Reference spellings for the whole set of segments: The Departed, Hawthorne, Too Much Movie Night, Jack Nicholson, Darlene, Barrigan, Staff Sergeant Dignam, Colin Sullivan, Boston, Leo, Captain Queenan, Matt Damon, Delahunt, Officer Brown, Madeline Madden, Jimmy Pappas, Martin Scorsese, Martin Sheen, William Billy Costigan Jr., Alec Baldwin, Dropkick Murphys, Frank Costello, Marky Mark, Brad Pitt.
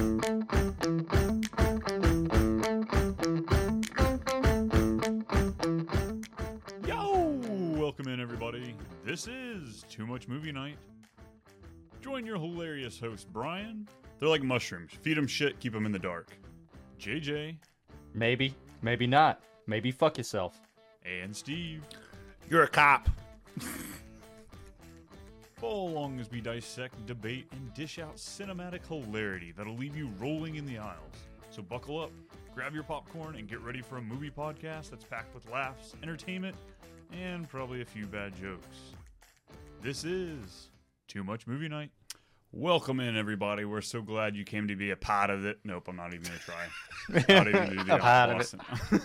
Welcome in, everybody. This is Too Much Movie Night. Join your hilarious host, Brian. They're like mushrooms. Feed them shit, keep them in the dark. JJ. Maybe. Maybe not. Maybe fuck yourself. And Steve. You're a cop. Follow along as we dissect, debate, and dish out cinematic hilarity that'll leave you rolling in the aisles. So buckle up, grab your popcorn, and get ready for a movie podcast that's packed with laughs, entertainment, and probably a few bad jokes. This is Too Much Movie Night. Welcome in, everybody. We're so glad you came to be a part of it. Nope, I'm not even going to try. Not even going to do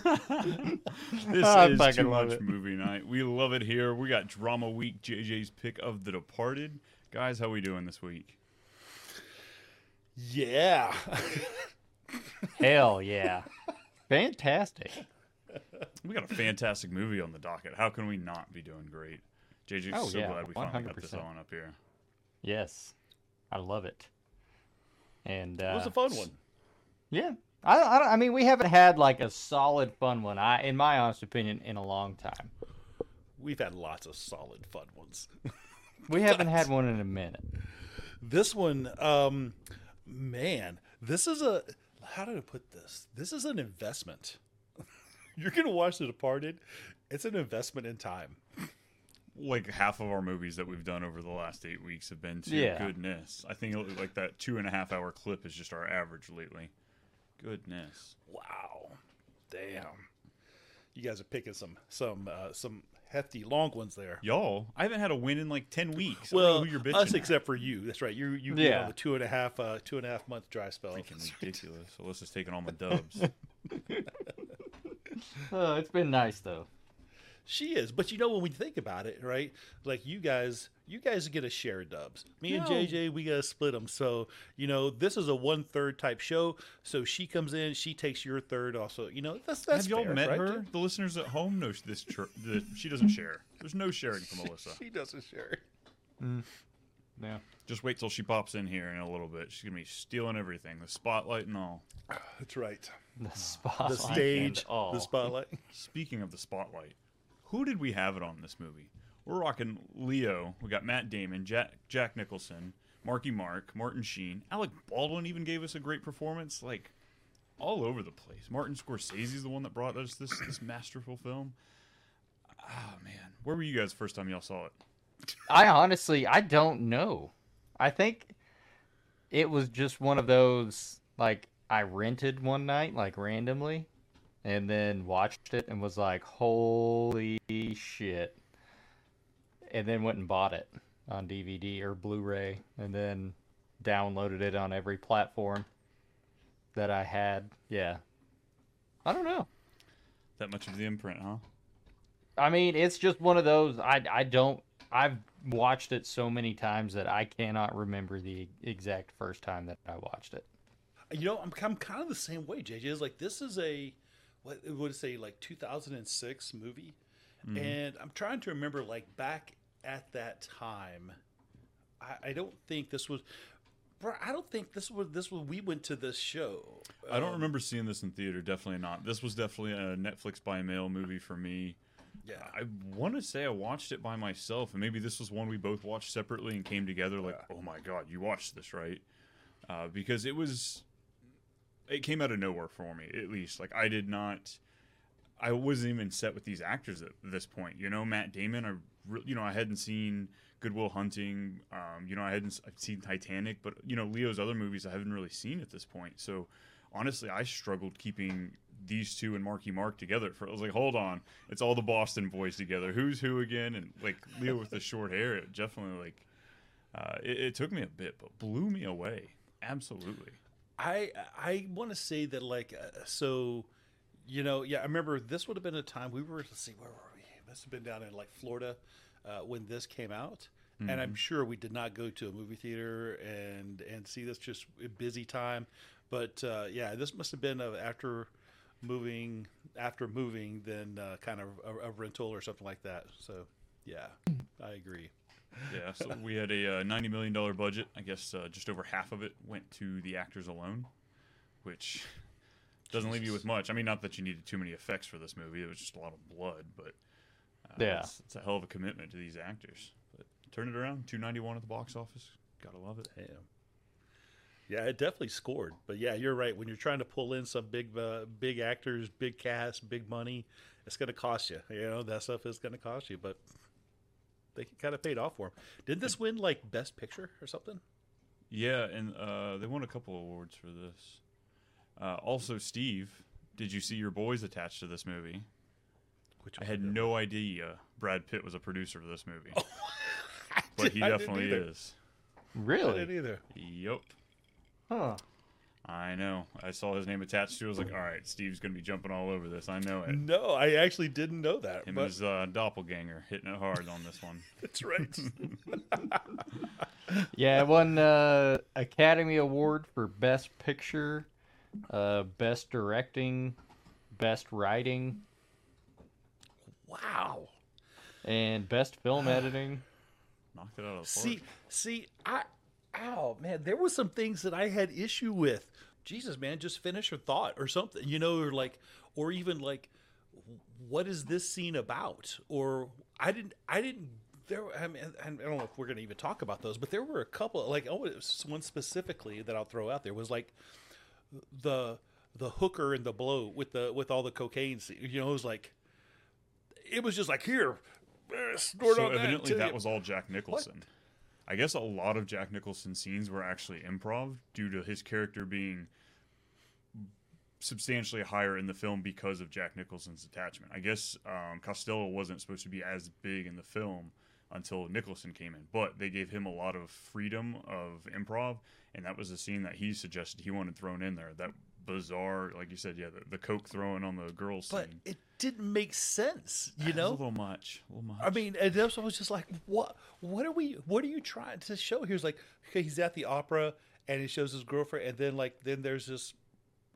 Boston. This is Too Much Movie Night. We love it here. We got Drama Week, JJ's pick of The Departed. Guys, how we doing this week? Yeah. Hell yeah. Fantastic. We got a fantastic movie on the docket. How can we not be doing great? JJ, glad we finally got this on up here. Yes. I love it. And it was a fun one. Yeah. I mean, we haven't had like a solid fun one, in my honest opinion, in a long time. We've had lots of solid fun ones. We haven't had one in a minute. This one, man, this is a, how do I put this? This is an investment. You're going to watch The Departed. It's an investment in time. Like half of our movies that we've done over the last 8 weeks have been to goodness. I think like that 2.5 hour clip is just our average lately. Goodness. Wow. Damn. You guys are picking some hefty long ones there. Y'all, I haven't had a win in like 10 weeks. Well, who you're bitching us at. Except for you. That's right. You get on the 2.5 month dry spell. Freaking ridiculous. Alyssa's taking all my dubs. Oh, it's been nice though. She is, but you know when we think about it, right? Like you guys get a share of dubs. Me and JJ, we gotta split them. So you know this is a 1/3 type show. So she comes in, she takes your third. Also, you know that's fair, y'all met right? her? The listeners at home know this. She doesn't share. There's no sharing from Alyssa. She doesn't share. Mm. Yeah. Just wait till she pops in here in a little bit. She's gonna be stealing everything, the spotlight and all. That's right. The spotlight, the stage, and all. The spotlight. Speaking of the spotlight. Who did we have it on this movie? We're rocking Leo. We got Matt Damon, Jack Nicholson, Marky Mark, Martin Sheen. Alec Baldwin even gave us a great performance. Like, all over the place. Martin Scorsese is the one that brought us this masterful film. Ah, oh, man. Where were you guys the first time y'all saw it? I honestly don't know. I think it was just one of those, like, I rented one night, like, randomly. And then watched it and was like, holy shit. And then went and bought it on DVD or Blu-ray. And then downloaded it on every platform that I had. Yeah. I don't know. That much of the imprint, huh? I mean, it's just one of those. I've watched it so many times that I cannot remember the exact first time that I watched it. You know, I'm kind of the same way, JJ. It's like, this is a... what would it say, like 2006 movie? Mm-hmm. And I'm trying to remember, like, back at that time, I don't think this was, bro, we went to this show. I don't remember seeing this in theater, definitely not. This was definitely a Netflix by mail movie for me. Yeah. I want to say I watched it by myself, and maybe this was one we both watched separately and came together like, oh my God, you watched this, right? Because it was... it came out of nowhere for me, at least. Like, I wasn't even set with these actors at this point. You know, Matt Damon, I hadn't seen Good Will Hunting. I've seen Titanic. But, you know, Leo's other movies I haven't really seen at this point. So, honestly, I struggled keeping these two and Marky Mark together. I was like, hold on. It's all the Boston boys together. Who's who again? And, like, Leo with the short hair, it definitely, like, it took me a bit, but blew me away. Absolutely. I want to say that, like, I remember this would have been a time we were, let's see, where were we? This had been down in, like, Florida when this came out. Mm-hmm. And I'm sure we did not go to a movie theater and see this, just a busy time. But, this must have been after moving, then kind of a rental or something like that. So, yeah, I agree. Yeah, so we had a $90 million budget. I guess just over half of it went to the actors alone, which doesn't leave you with much. I mean, not that you needed too many effects for this movie. It was just a lot of blood, but yeah, it's a hell of a commitment to these actors. But turn it around, $291 at the box office. Gotta love it. Damn. Yeah, it definitely scored. But yeah, you're right. When you're trying to pull in some big actors, big cast, big money, it's going to cost you. You know, that stuff is going to cost you. But they kind of paid off for them. Did this win like Best Picture or something? Yeah, and they won a couple awards for this. Also, Steve, did you see your boys attached to this movie? Which I had no idea Brad Pitt was a producer for this movie. Oh, but he definitely is. Really? I didn't either. Yep. Huh. I know. I saw his name attached to it. I was like, all right, Steve's going to be jumping all over this. I know it. No, I actually didn't know that. Him and his doppelganger hitting it hard on this one. That's right. Yeah, it won Academy Award for Best Picture, Best Directing, Best Writing. Wow. And Best Film Editing. Knocked it out of the park. Wow, man, there were some things that I had issue with. Jesus, man, just finish your thought or something, you know, or like, or even like, what is this scene about? Or I don't know if we're going to even talk about those, but there were a couple, like, oh, it was one specifically that I'll throw out there was like the hooker and the blow with all the cocaine scene. You know, it was just like here. Snort so on evidently that was all Jack Nicholson. What? I guess a lot of Jack Nicholson's scenes were actually improv due to his character being substantially higher in the film because of Jack Nicholson's attachment. I guess Costello wasn't supposed to be as big in the film until Nicholson came in, but they gave him a lot of freedom of improv, and that was a scene that he suggested he wanted thrown in there. That bizarre, like you said, yeah, the coke throwing on the girls scene. But it didn't make sense, you know. A little much. I mean, and that's what I was just like, what are you trying to show? He was like, okay, he's at the opera and he shows his girlfriend, and then there's this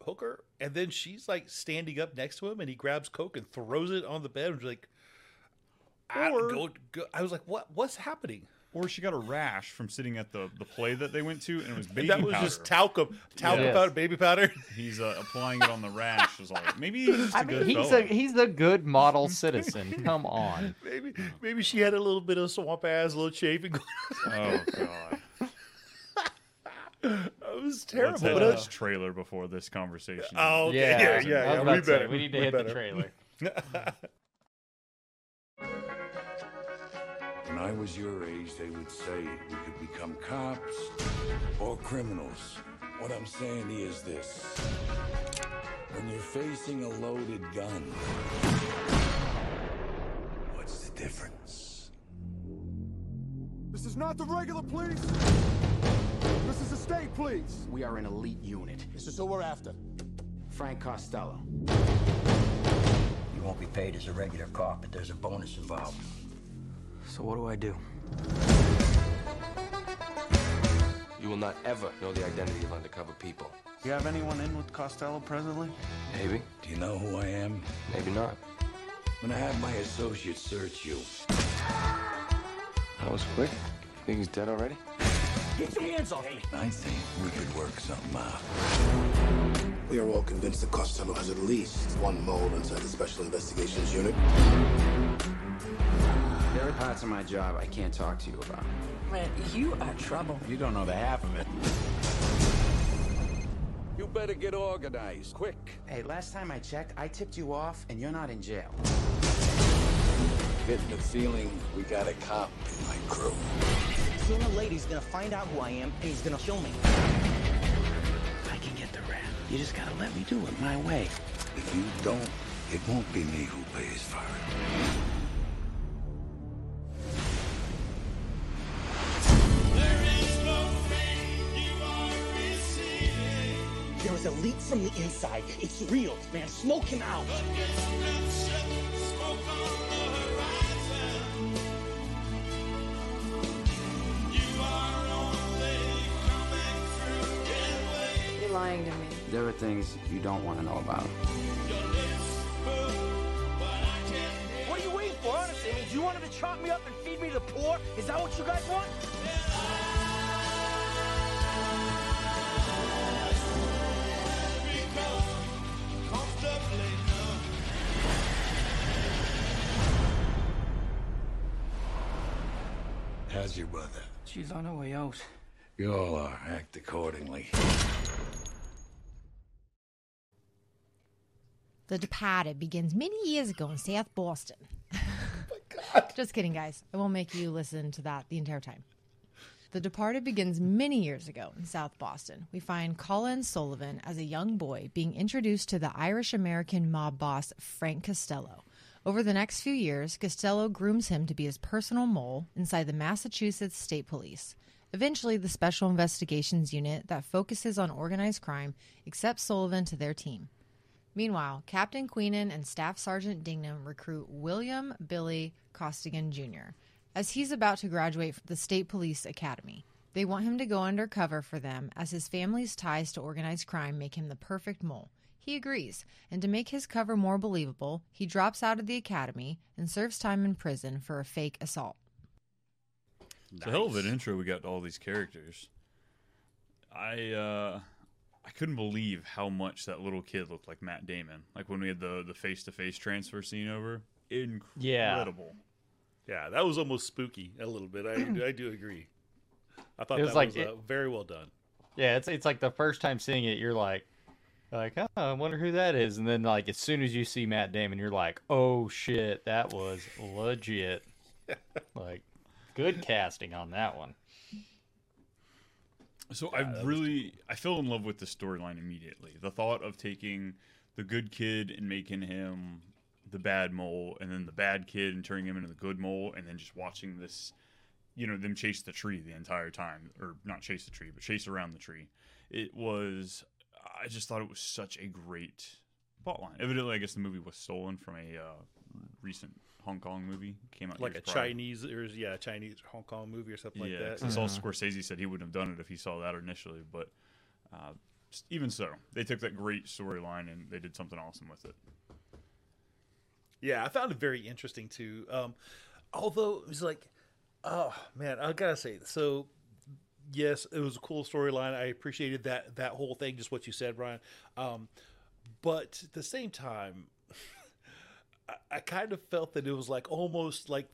hooker, and then she's like standing up next to him, and he grabs coke and throws it on the bed, and like, I was like, what's happening? Or she got a rash from sitting at the play that they went to, and it was baby powder. That was powder. Just talcum yes. powder, baby powder. He's applying it on the rash. It was like, maybe he's he's a good model citizen. Come on. Maybe she had a little bit of swamp ass, a little chafing. Oh god. That was terrible. Let's hit this trailer before this conversation. Oh okay. Yeah. We need to hit the trailer. When I was your age, they would say we could become cops or criminals. What I'm saying is this. When you're facing a loaded gun, what's the difference? This is not the regular police. This is the state police. We are an elite unit. This is who we're after. Frank Costello. You won't be paid as a regular cop, but there's a bonus involved. So what do? You will not ever know the identity of undercover people. You have anyone in with Costello presently? Maybe. Do you know who I am? Maybe not. When I have my associates search you. That was quick. You think he's dead already? Get your hands off me! I think we could work something out. We are all convinced that Costello has at least one mole inside the Special Investigations Unit. There are parts of my job I can't talk to you about. Man, you are trouble. You don't know the half of it. You better get organized, quick. Hey, last time I checked, I tipped you off, and you're not in jail. Getting the feeling we got a cop in my crew. Soon a lady's gonna find out who I am, and he's gonna kill me. I can get the rap. You just gotta let me do it my way. If you don't, it won't be me who pays for it. There's a leak from the inside. It's real, man. Smoke him out. You're lying to me. There are things you don't want to know about. What are you waiting Well, honestly, I mean, you wanted to chop me up and feed me to the poor? Is that what you guys want? How's your mother? She's on her way out. You all are. Act accordingly. The Departed begins many years ago in South Boston. God. Just kidding, guys. I won't make you listen to that the entire time. The Departed begins many years ago in South Boston. We find Colin Sullivan as a young boy being introduced to the Irish-American mob boss Frank Costello. Over the next few years, Costello grooms him to be his personal mole inside the Massachusetts State Police. Eventually, the Special Investigations Unit that focuses on organized crime accepts Sullivan to their team. Meanwhile, Captain Queenan and Staff Sergeant Dignam recruit William Billy Costigan Jr. as he's about to graduate from the State Police Academy. They want him to go undercover for them as his family's ties to organized crime make him the perfect mole. He agrees, and to make his cover more believable, he drops out of the academy and serves time in prison for a fake assault. Nice. It's a hell of an intro we got to all these characters. I couldn't believe how much that little kid looked like Matt Damon. Like when we had the face-to-face transfer scene over. Incredible. Yeah, that was almost spooky a little bit. I do agree. I thought that was very well done. Yeah, it's like the first time seeing it, you're like, oh, I wonder who that is. And then like as soon as you see Matt Damon, you're like, oh, shit, that was legit. Like, good casting on that one. So I fell in love with the storyline immediately. The thought of taking the good kid and making him the bad mole, and then the bad kid and turning him into the good mole, and then just watching this, you know, them chase the tree the entire time. Or not chase the tree, but chase around the tree. I just thought it was such a great plotline. Evidently, I guess the movie was stolen from a recent Hong Kong movie. Came out like a prior. Chinese or Hong Kong movie or something like that. It's all Scorsese said he wouldn't have done it if he saw that initially. But even so, they took that great storyline and they did something awesome with it. Yeah, I found it very interesting too. Although it was like, oh man, I gotta say, so yes, it was a cool storyline. I appreciated that whole thing, just what you said, Ryan. But at the same time, I kind of felt that it was like almost like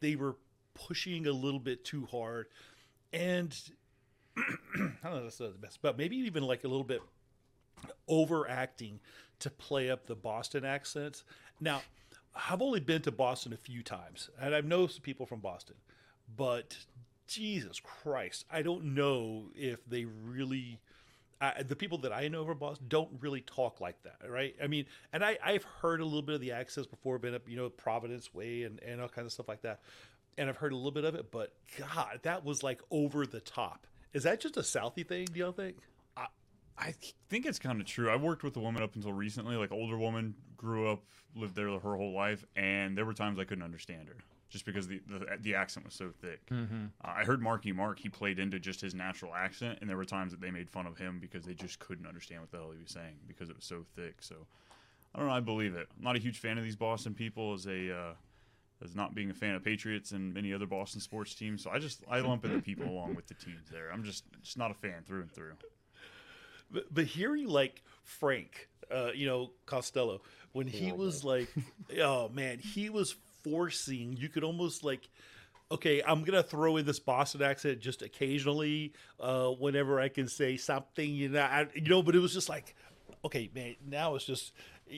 they were pushing a little bit too hard, and I don't know if that's the best, but maybe even like a little bit overacting to play up the Boston accents. Now, I've only been to Boston a few times, and I've known some people from Boston, but Jesus Christ, I don't know if they really. The people that I know from Boston don't really talk like that, right? I mean, and I've heard a little bit of the accents before, been up, you know, Providence way and all kinds of stuff like that. And I've heard a little bit of it, but God, that was like over the top. Is that just a Southie thing, do y'all think? I think it's kind of true. I worked with a woman up until recently, like older woman, grew up, lived there her whole life, and there were times I couldn't understand her. Just because the accent was so thick. Mm-hmm. I heard Marky Mark, he played into just his natural accent, and there were times that they made fun of him because they just couldn't understand what the hell he was saying because it was so thick. So, I don't know, I believe it. I'm not a huge fan of these Boston people as not being a fan of Patriots and many other Boston sports teams. So, I lump in the people along with the teams there. I'm just not a fan through and through. But hearing, like, Frank, Costello, when he was like, oh, man, he was forcing, you could almost like, okay, I'm gonna throw in this Boston accent just occasionally whenever I can say something, but it was just like, okay, man, now it's just,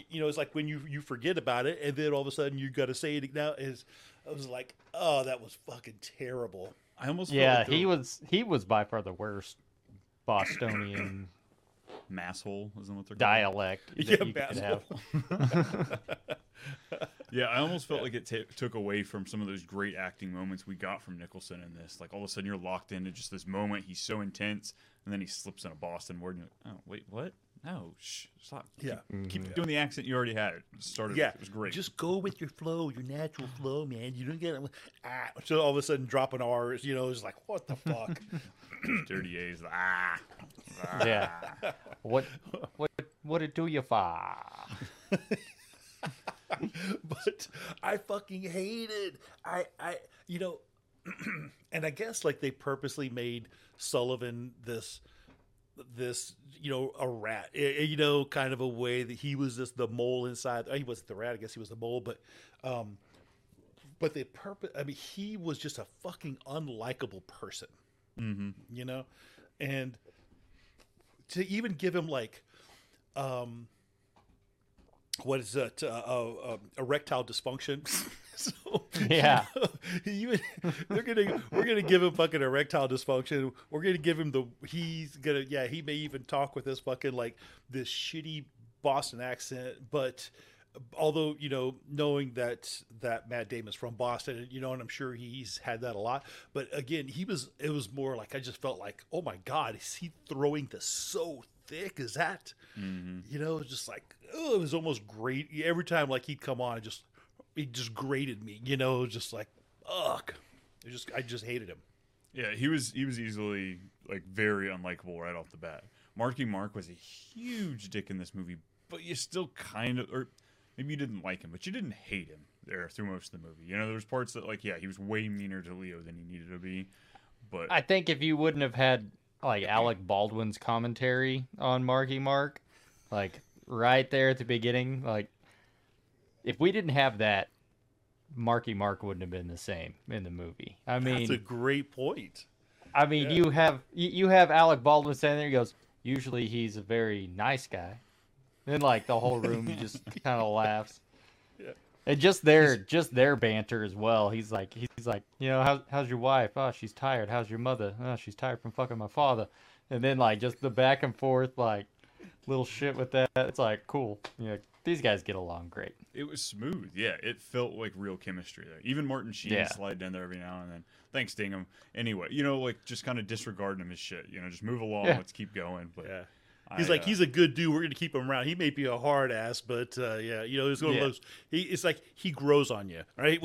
you know, it's like when you forget about it and then all of a sudden you gotta say it now. I was like, oh, that was fucking terrible. I almost he was by far the worst Bostonian masshole isn't what they're called. Dialect that you could have. Yeah, I almost felt like it took away from some of those great acting moments we got from Nicholson in this. Like, all of a sudden, you're locked into just this moment. He's so intense, and then he slips in a Boston word, and you're like, oh, wait, what? No, stop. Yeah. Keep doing the accent you already had. It was great. Just go with your flow, your natural flow, man. You don't get it. So all of a sudden, dropping R's, you know, it's like, what the fuck? Dirty A's, Yeah. What it do you for? But I fucking hated. I you know, and I guess like they purposely made Sullivan this you know, a rat, you know, kind of a way that he was just the mole inside. He wasn't the rat, I guess he was the mole, but I mean, he was just a fucking unlikable person, mm-hmm. you know, and to even give him like, what is it? Erectile dysfunction. So, yeah, you know, we're gonna give him fucking erectile dysfunction. We're gonna give him he may even talk with this fucking like this shitty Boston accent. But although, you know, knowing that Matt Damon's from Boston, you know, and I'm sure he's had that a lot. But again, it was more like I just felt like, oh my God, is he throwing this so thick as that? Mm-hmm. You know, just like, oh, it was almost great every time. Like he'd come on and just. It just grated me, you know, just like, ugh. I just hated him. Yeah, he was easily like very unlikable right off the bat. Marky Mark was a huge dick in this movie, but you still kind of, or maybe you didn't like him, but you didn't hate him there through most of the movie. You know, there's parts that like, yeah, he was way meaner to Leo than he needed to be. But I think if you wouldn't have had like Alec Baldwin's commentary on Marky Mark, like right there at the beginning, like. If we didn't have that, Marky Mark wouldn't have been the same in the movie. I mean, that's a great point. I mean, yeah. you have Alec Baldwin standing there. He goes, usually he's a very nice guy. Then like the whole room just kind of laughs. Yeah. And just their banter as well. He's like, you know, how's your wife? Oh, she's tired. How's your mother? Oh, she's tired from fucking my father. And then like just the back and forth, like little shit with that. It's like cool. Yeah. These guys get along great. It was smooth. Yeah, it felt like real chemistry there. Even Martin Sheen slide down there every now and then. Thanks, Dignam. Anyway, you know, like just kind of disregarding him as shit. You know, just move along. Yeah. Let's keep going. But yeah. He's like, he's a good dude. We're going to keep him around. He may be a hard ass, but yeah, you know, it's going to. It's like he grows on you, right?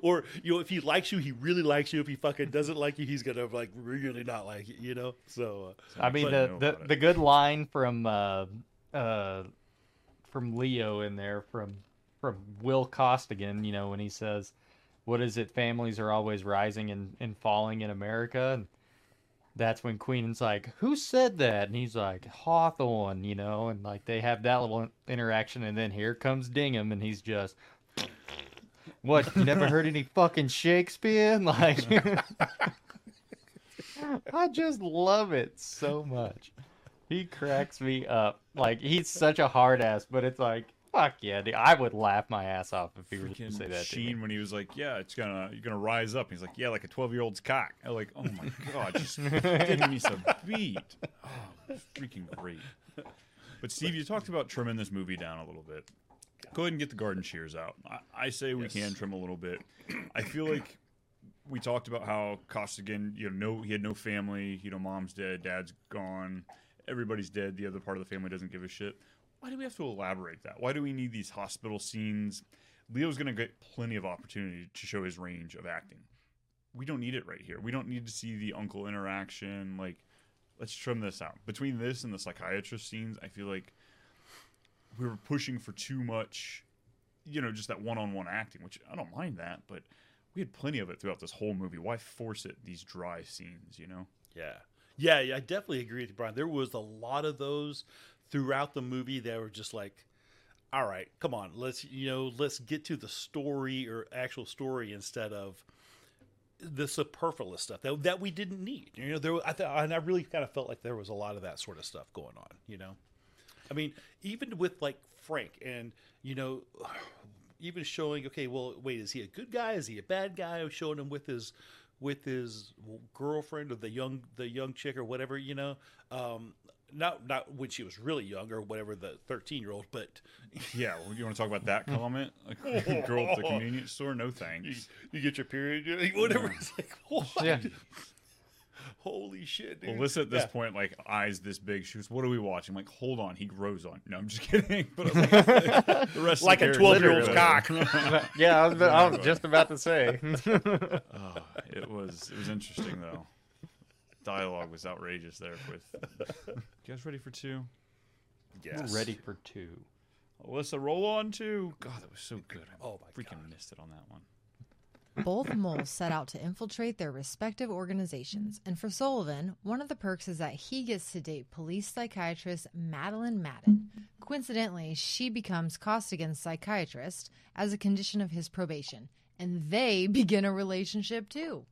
Or you know, if he likes you, he really likes you. If he fucking doesn't like you, he's going to like really not like you. You know, so I mean, the good line from Leo in there from Will Costigan, you know, when he says, what is it? Families are always rising and falling in America. And that's when Queenan's like, who said that? And he's like, Hawthorne, you know, and like they have that little interaction. And then here comes Dignam and he's just, what? You never heard any fucking Shakespeare? Like, I just love it so much. He cracks me up. Like, he's such a hard ass, but it's like, fuck yeah, dude. I would laugh my ass off if he were to say that. Sheen, when he was like, yeah, you're gonna rise up. And he's like, yeah, like a 12-year-old's cock. I'm like, oh my God, just give me some beat. Oh, freaking great. But Steve, you talked about trimming this movie down a little bit. Go ahead and get the garden shears out. I say we can trim a little bit. I feel like we talked about how Costigan, you know, he had no family. You know, mom's dead, dad's gone. Everybody's dead. The other part of the family doesn't give a shit. Why do we have to elaborate that? Why do we need these hospital scenes? Leo's going to get plenty of opportunity to show his range of acting. We don't need it right here. We don't need to see the uncle interaction. Like, let's trim this out. Between this and the psychiatrist scenes, I feel like we were pushing for too much, you know, just that one-on-one acting, which I don't mind that, but we had plenty of it throughout this whole movie. Why force it, these dry scenes, you know? Yeah. Yeah, I definitely agree with you, Brian. There was a lot of those throughout the movie that were just like, all right, come on, let's get to the story or actual story instead of the superfluous stuff that we didn't need. You know, I really kind of felt like there was a lot of that sort of stuff going on, you know? I mean, even with like Frank and, you know, even showing, okay, well, wait, is he a good guy? Is he a bad guy? I was showing him with his girlfriend or the young chick or whatever, you know, not when she was really young or whatever, the 13-year-old, but yeah, well, you want to talk about that comment? Like, girl at the convenience store, no thanks. You get your period, like, whatever. Yeah. It's like, what? Yeah. Holy shit, dude. Alyssa at this point, like, eyes this big. She goes, what are we watching? I'm like, hold on, he grows on. No, I'm just kidding. But like, the rest like a 12-year-old's cock. Yeah, I was just about to say. It was interesting, though. Dialogue was outrageous there. You guys ready for two? Yes. We're ready for two. Alyssa, roll on too. God, that was so good. I missed it on that one. Both moles set out to infiltrate their respective organizations, and for Sullivan, one of the perks is that he gets to date police psychiatrist Madeline Madden. Coincidentally, she becomes Costigan's psychiatrist as a condition of his probation, and they begin a relationship too.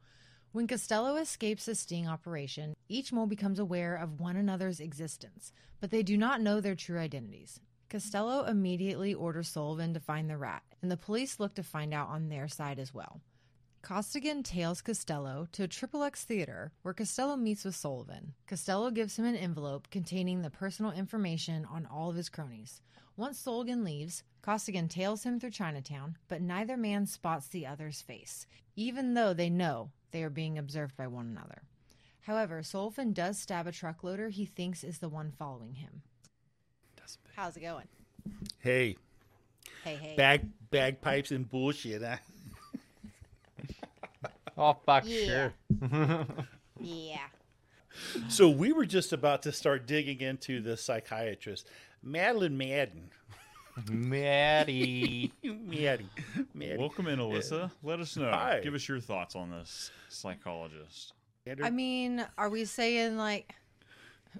When Costello escapes a sting operation, each mole becomes aware of one another's existence, but they do not know their true identities. Costello immediately orders Sullivan to find the rat, and the police look to find out on their side as well. Costigan tails Costello to a XXX theater where Costello meets with Sullivan. Costello gives him an envelope containing the personal information on all of his cronies. Once Sullivan leaves, Costigan tails him through Chinatown, but neither man spots the other's face, even though they know they are being observed by one another. However, Sullivan does stab a truckloader he thinks is the one following him. How's it going? Hey. Hey, hey. Bagpipes and bullshit, huh? Oh, fuck, yeah. Sure. Yeah. So we were just about to start digging into the psychiatrist, Madeline Madden. Maddie. Welcome in, Alyssa. Let us know. Hi. Give us your thoughts on this psychologist. I mean, are we saying, like,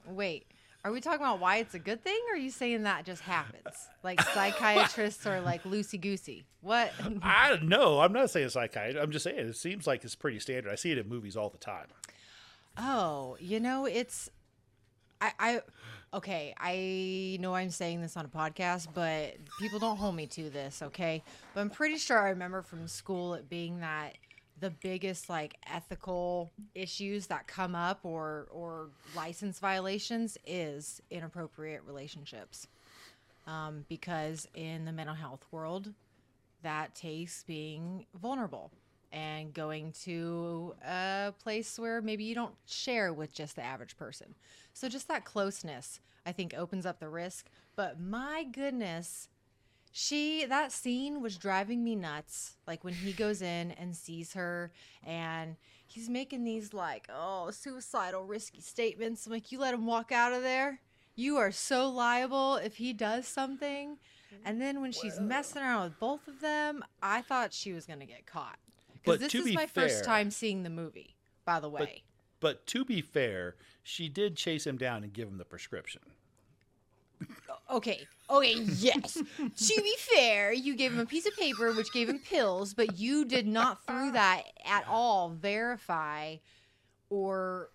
wait. Are we talking about why it's a good thing, or are you saying that just happens? Like psychiatrists are like loosey-goosey. What? I don't know. I'm not saying psychiatrist. I'm just saying it seems like it's pretty standard. I see it in movies all the time. Oh, you know, it's... Okay, I know I'm saying this on a podcast, but people don't hold me to this, okay? But I'm pretty sure I remember from school it being that the biggest like ethical issues that come up or license violations is inappropriate relationships. Because in the mental health world, that takes being vulnerable and going to a place where maybe you don't share with just the average person. So just that closeness, I think, opens up the risk. But my goodness, that scene was driving me nuts. Like when he goes in and sees her and he's making these like, suicidal, risky statements. I'm like, you let him walk out of there? You are so liable if he does something. And then when she's messing around with both of them, I thought she was going to get caught. Because this is my first time seeing the movie, by the way. But to be fair, she did chase him down and give him the prescription. Okay, yes. To be fair, you gave him a piece of paper, which gave him pills, but you did not, through that at all, verify or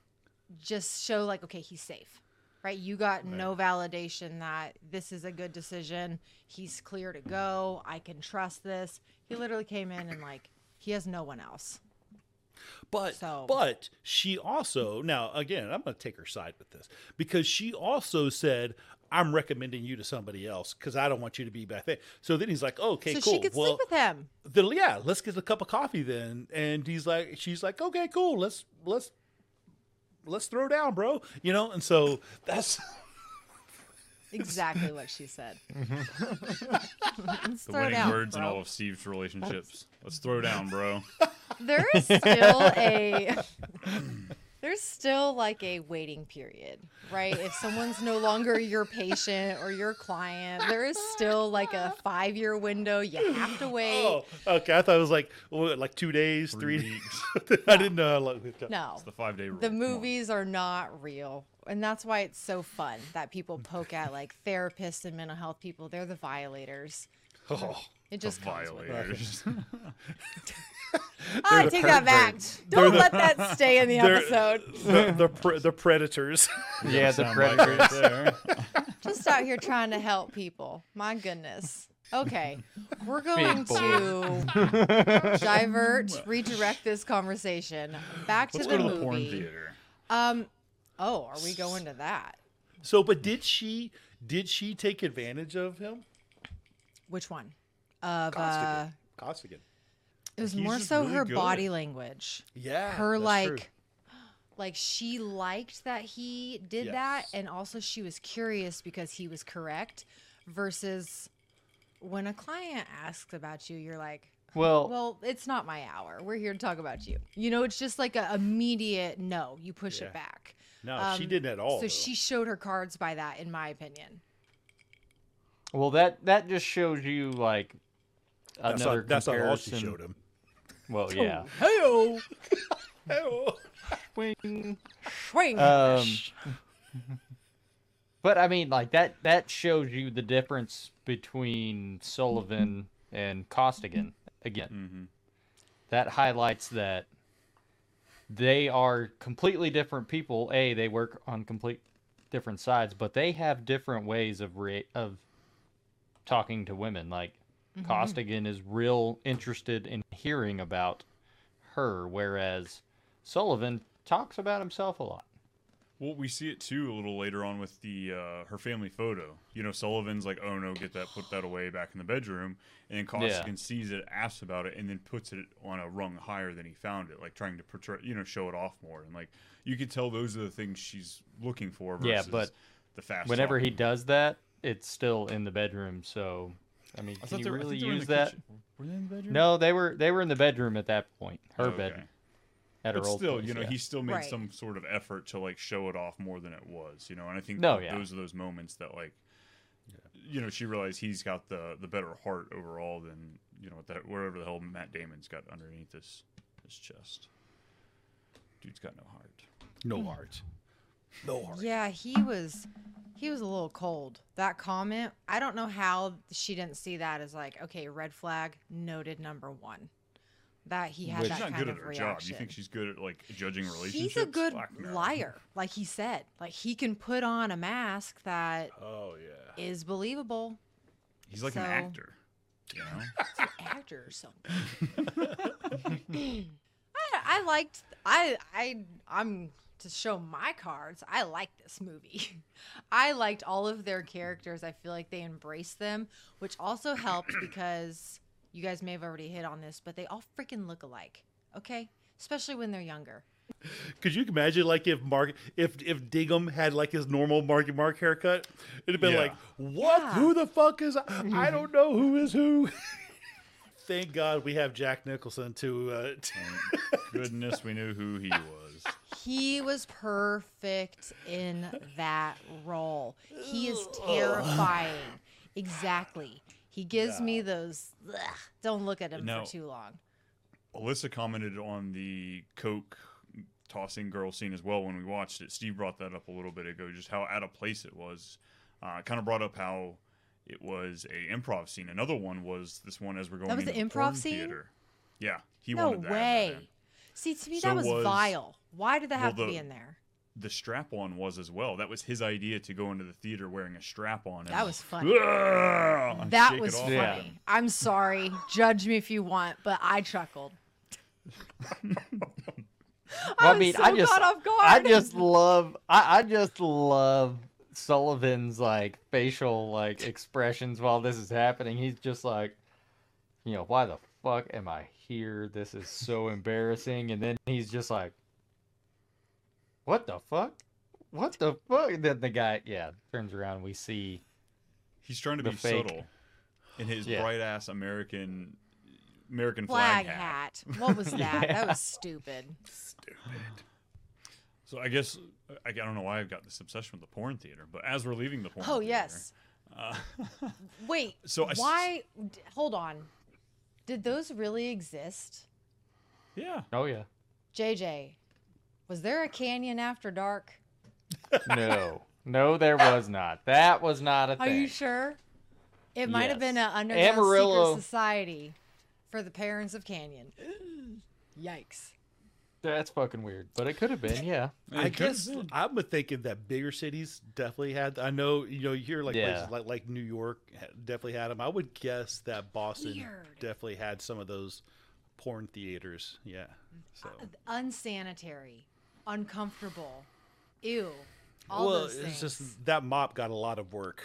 just show, like, okay, he's safe, right? You got no validation that this is a good decision. He's clear to go. I can trust this. He literally came in and, like, he has no one else. But she also, now, again, I'm going to take her side with this, because she also said, I'm recommending you to somebody else because I don't want you to be back there. So then he's like, okay, so cool. So she could sleep with him. Yeah, let's get a cup of coffee then. And she's like, okay, cool. Let's throw down, bro. You know? And so that's exactly what she said. The winning words in all of Steve's relationships. Let's throw down, bro. There is still There's still like a waiting period, right? If someone's no longer your patient or your client, there is still like a 5-year window. You have to wait. Oh, okay. I thought it was like 2 days, 3 days. No. I didn't know how long it took. No. It's the 5-day rule. The movies are not real. And that's why it's so fun that people poke at like therapists and mental health people. They're the violators. Oh, it just comes violators. With it. I take that back. Don't let that stay in the episode. The predators. Yeah, the predators. Right there. Just out here trying to help people. My goodness. Okay, we're going to redirect this conversation back to the movie. Let's go to the porn theater. Are we going to that? So, but did she take advantage of him? Which one? Of Costigan. It was more so really her good body language. Yeah. Her like she liked that he did that, and also she was curious because he was correct, versus when a client asks about you, you're like, Well, it's not my hour. We're here to talk about you. You know, it's just like an immediate no, you push it back. No, she didn't at all. So she showed her cards by that, in my opinion. Well, that just shows you like another comparison. That's not all she showed him. Well, yeah. Hey-o! Hey-o! Swing. Swing. But I mean, like that shows you the difference between Sullivan and Costigan again. Mm-hmm. That highlights that they are completely different people. A, they work on complete different sides, but they have different ways of talking to women. Like Costigan is real interested in hearing about her, whereas Sullivan talks about himself a lot. Well, we see it too a little later on with the her family photo. You know, Sullivan's like, "Oh no, get that, put that away back in the bedroom," and then Costigan sees it, asks about it, and then puts it on a rung higher than he found it, like trying to portray, you know, show it off more. And like you could tell those are the things she's looking for. Versus but the fast. Whenever he does that, it's still in the bedroom. So, I mean, can you really use that? Were they in the bedroom? No, they were in the bedroom at that point. Her bedroom. But still, you know, he still made some sort of effort to like show it off more than it was, you know. And I think those are those moments that, like, you know, she realized he's got the better heart overall than, you know, that whatever the hell Matt Damon's got underneath his chest. Dude's got no heart. No heart. Yeah, he was a little cold. That comment, I don't know how she didn't see that as like, okay, red flag, noted number one. That he had that kind of reaction. She's not good at her job. You think she's good at like judging relationships? He's a good liar, like he said. Like he can put on a mask that is believable. He's like an actor, you know? He's an actor or something. I'm to show my cards. I like this movie. I liked all of their characters. I feel like they embraced them, which also helped because. You guys may have already hit on this, but they all freaking look alike, okay? Especially when they're younger. Could you imagine, like, if Dignam had like his normal Marky Mark haircut, it'd have been like, what? Yeah. Who the fuck is? I don't know who is who. Thank God we have Jack Nicholson to. Thank goodness, we knew who he was. He was perfect in that role. He is terrifying. Exactly. He gives me those, ugh, don't look at him for too long. Alyssa commented on the Coke tossing girl scene as well when we watched it. Steve brought that up a little bit ago, just how out of place it was. Kind of brought up how it was a improv scene. Another one was this one as we're going into the improv scene? Theater. Yeah, he wanted that. No way. See, to me, that was vile. Why did that have to be in there? The strap-on was as well. That was his idea to go into the theater wearing a strap-on. That was funny. That was funny. Yeah. I'm sorry. Judge me if you want, but I chuckled. I was caught off guard. I just love Sullivan's like facial like expressions while this is happening. He's just like, you know, why the fuck am I here? This is so embarrassing. And then he's just like, what the fuck? What the fuck? And then the guy, turns around. We see he's trying to be subtle in his bright ass American flag hat. What was that? That was stupid. So I guess I don't know why I've got this obsession with the porn theater, but as we're leaving the porn theater. Oh yes. Wait. So why? Hold on. Did those really exist? Yeah. Oh yeah. JJ. Was there a canyon after dark? No, there was not. That was not a thing. Are you sure? It might have been an underground secret society for the parents of Canyon. Yikes. That's fucking weird, but it could have been, I guess I'm thinking that bigger cities definitely had. I know, you know, you hear like places like New York definitely had them. I would guess that Boston definitely had some of those porn theaters. Yeah. So unsanitary. Uncomfortable, ew, those things. It's just that mop got a lot of work,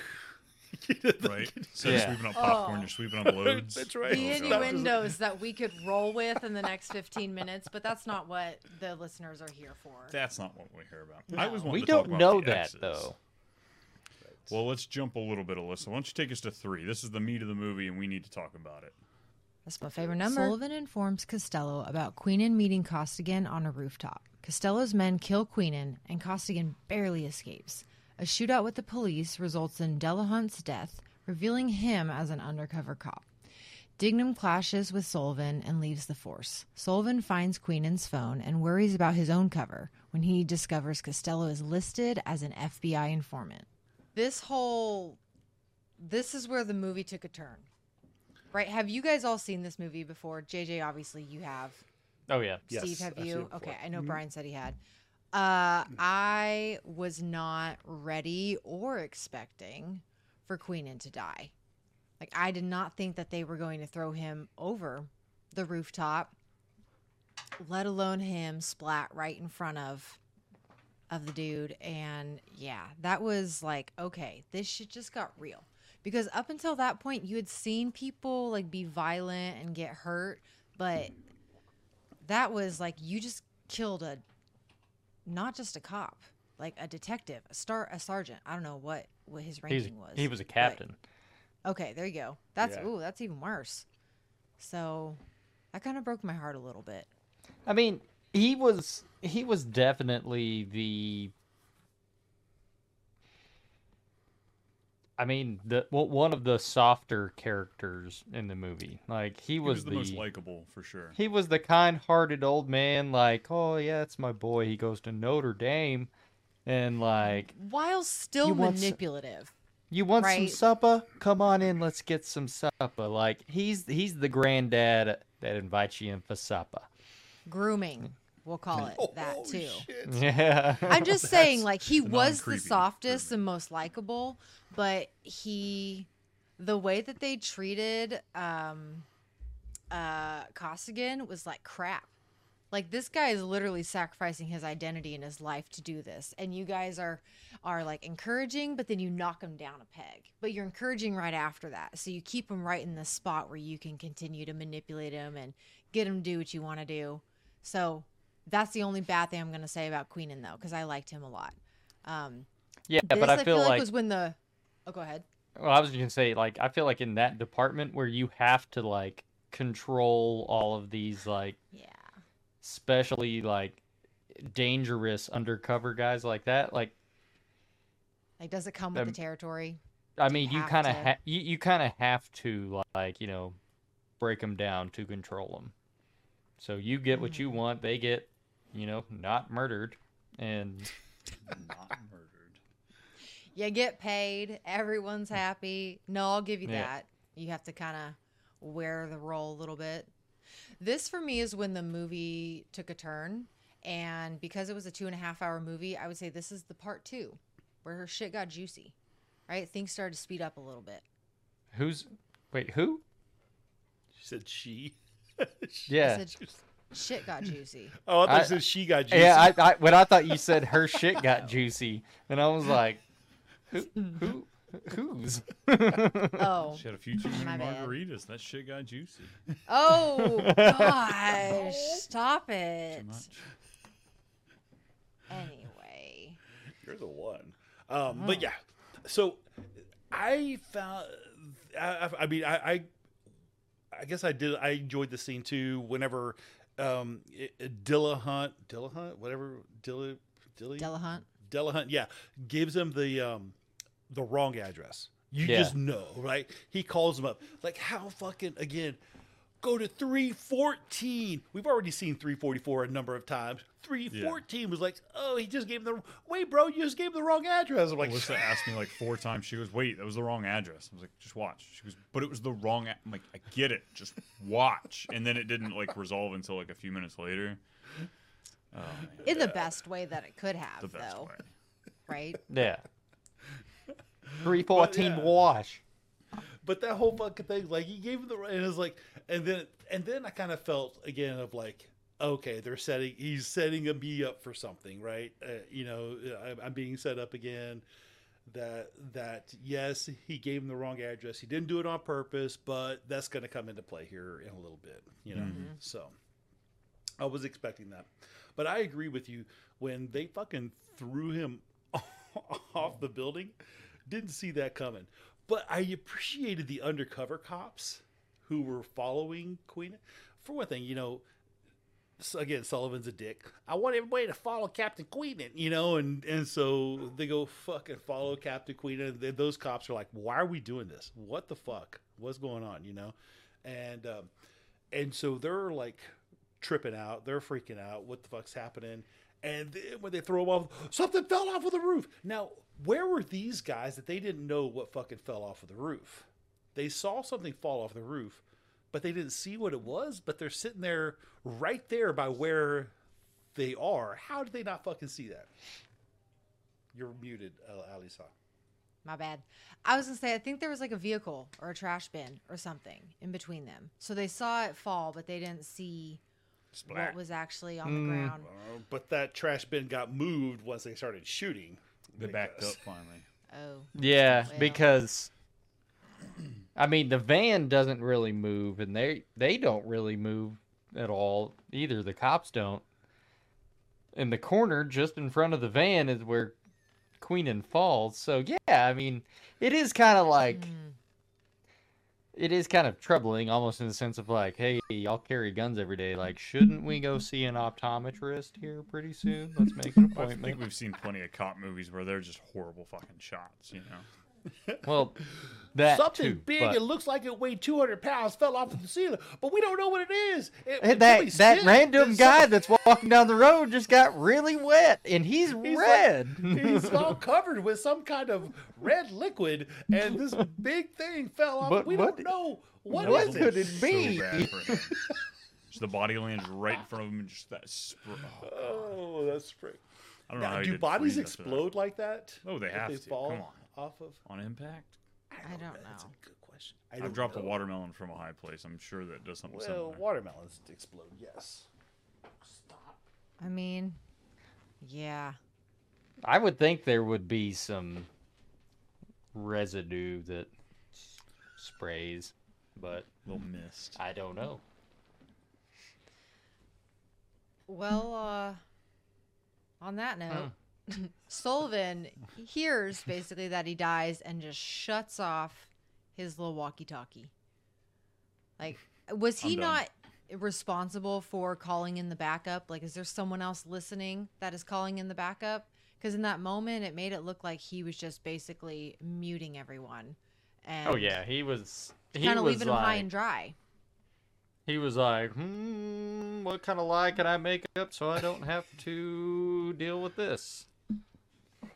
right? So you're sweeping up popcorn, you're sweeping up loads. That's right. The innuendos that we could roll with in the next 15 minutes, but that's not what the listeners are here for. That's not what we hear about. No. We don't know that exes. Though. Well, let's jump a little bit, Alyssa. Why don't you take us to 3? This is the meat of the movie, and we need to talk about it. That's my favorite number. Sullivan informs Costello about Queenan meeting Costigan on a rooftop. Costello's men kill Queenan, and Costigan barely escapes. A shootout with the police results in Delahunt's death, revealing him as an undercover cop. Dignam clashes with Sullivan and leaves the force. Sullivan finds Queenan's phone and worries about his own cover when he discovers Costello is listed as an FBI informant. This is where the movie took a turn. Right? Have you guys all seen this movie before? JJ, obviously you have. Oh, yeah. Steve, yes, have you? Okay, I know Brian said he had. I was not ready or expecting for Queenan to die. Like, I did not think that they were going to throw him over the rooftop, let alone him splat right in front of the dude. And yeah, that was like, okay, this shit just got real. Because up until that point, you had seen people like be violent and get hurt, but that was like, you just killed a, not just a cop, like a detective, a sergeant. I don't know what his ranking was. He was a captain. But, okay, there you go. Ooh, that's even worse. So that kind of broke my heart a little bit. I mean, he was definitely one of the softer characters in the movie. Like, he was the most likable, for sure. He was the kind-hearted old man, like, oh, yeah, it's my boy. He goes to Notre Dame. And, like... while still manipulative. You want some supper? Come on in, let's get some supper. Like, he's the granddad that invites you in for supper. Grooming, we'll call it that, too. Shit. Yeah. I'm just saying, like, he was the softest and most likable... But the way that they treated Costigan was like crap. Like, this guy is literally sacrificing his identity and his life to do this. And you guys are like encouraging, but then you knock him down a peg. But you're encouraging right after that. So you keep him right in the spot where you can continue to manipulate him and get him to do what you want to do. So that's the only bad thing I'm going to say about Queenan, though, because I liked him a lot. Yeah, this, but I feel like was when the... Oh, go ahead. Well, I was just going to say, like, I feel like in that department where you have to, like, control all of these, like... Yeah. Especially, like, dangerous undercover guys like that, like... Like, does it come with the territory? I mean, you kind of have to, like, you know, break them down to control them. So you get what you want, they get, you know, not murdered, and... Not murdered. You get paid. Everyone's happy. No, I'll give you that. You have to kind of wear the role a little bit. This, for me, is when the movie took a turn. And because it was a 2.5-hour movie, I would say this is the part two where her shit got juicy, right? Things started to speed up a little bit. Who? She said she. Yeah. Shit got juicy. Oh, I thought you said she got juicy. Yeah, when I thought you said her shit got juicy, and I was like, who's? Oh, she had a few juicy margaritas. That shit got juicy. Oh gosh, stop it. Too much. Anyway, you're the one. But yeah, so I found. I guess I did. I enjoyed the scene too. Whenever Delahunt gives him the wrong address. You just know, right? He calls him up like, how fucking again? Go to 314. We've already seen 344 a number of times. 314 was like, oh, he just gave him the wait, bro. You just gave him the wrong address. I'm like, Melissa asked me like 4 times. She goes, wait, that was the wrong address. I was like, just watch. She goes, but it was the wrong. I'm like, I get it. Just watch. And then it didn't like resolve until like a few minutes later. In the best way that it could have, though. Way. Right? Yeah. 314 wash. But that whole fucking thing, like, he gave him the right, and it's like, and then I kind of felt again of like, okay, he's setting a B up for something, right? You know, I'm being set up again. That yes, he gave him the wrong address. He didn't do it on purpose, but that's going to come into play here in a little bit, you know. Mm-hmm. So I was expecting that, but I agree with you when they fucking threw him off the building. Didn't see that coming. But I appreciated the undercover cops who were following Queen. For one thing, you know, again, Sullivan's a dick. I want everybody to follow Captain Queenan, you know, and so they go fucking follow Captain Queenan. And those cops are like, why are we doing this? What the fuck? What's going on, you know? And so they're like tripping out. They're freaking out. What the fuck's happening? And then when they throw them off, something fell off of the roof. Now, where were these guys that they didn't know what fucking fell off of the roof? They saw something fall off the roof, but they didn't see what it was. But they're sitting there right there by where they are. How did they not fucking see that? You're muted, Alisa. My bad. I was going to say, I think there was like a vehicle or a trash bin or something in between them. So they saw it fall, but they didn't see what was actually on the ground. But that trash bin got moved once they started shooting. They backed up finally. Oh. Yeah, well. Because... I mean, the van doesn't really move, and they don't really move at all either. The cops don't. In the corner, just in front of the van, is where Queenan falls. So, yeah, I mean, it is kind of like... It is kind of troubling, almost in the sense of like, hey, y'all carry guns every day. Like, shouldn't we go see an optometrist here pretty soon? Let's make an appointment. I think we've seen plenty of cop movies where they're just horrible fucking shots, you know? Well, that something too, big. But... It looks like it weighed 200 pounds. Fell off of the ceiling, but we don't know what it is. That random guy that's walking down the road just got really wet, and he's red. Like, he's all covered with some kind of red liquid, and this big thing fell off. But we don't know what is it. What could it be? So bad for him. Just the body lands right in front of him, and just that. Oh, that's spray. I don't know. How do bodies explode like that? Oh, they have to. Fall? Come on. Off of on impact? I don't know. That's a good question. I've dropped a watermelon from a high place. I'm sure that does something similar. Well, watermelons explode, yes. Stop. I mean, yeah. I would think there would be some residue that sprays, but a little mist. I don't know. Well, on that note. Sullivan hears basically that he dies and just shuts off his little walkie-talkie. Like, was he not responsible for calling in the backup? Like, is there someone else listening that is calling in the backup? Because in that moment, it made it look like he was just basically muting everyone. And oh yeah, he was kind of leaving him high and dry. He was like, what kind of lie can I make up so I don't have to deal with this?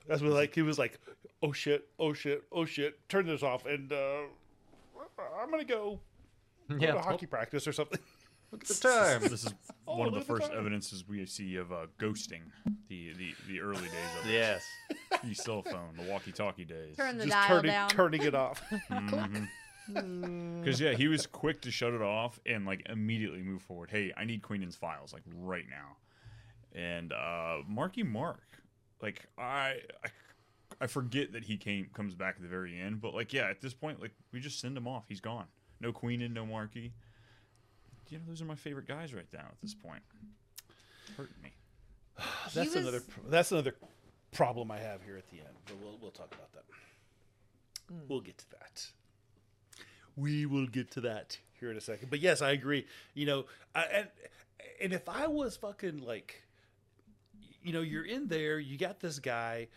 That's what, like, he was like, oh shit, turn this off, and I'm gonna go to hockey practice or something. Look at the time. This is one of the first evidences we see of ghosting, the early days of it. Yes. The cell phone, the walkie-talkie days. Turn the dial down. Turning it off. Mm-hmm. Because yeah, he was quick to shut it off and like immediately move forward. Hey, I need Queenan's files like right now. And Marky Mark, like I forget that he comes back at the very end, but like yeah, at this point like we just send him off. He's gone. No Queenan, no Marky. You know, those are my favorite guys right now at this point. It's hurting me. That's another problem I have here at the end, but we'll talk about that. We'll get to that. We will get to that here in a second. But yes, I agree. You know, and if I was fucking like, you know, you're in there, you got this guy,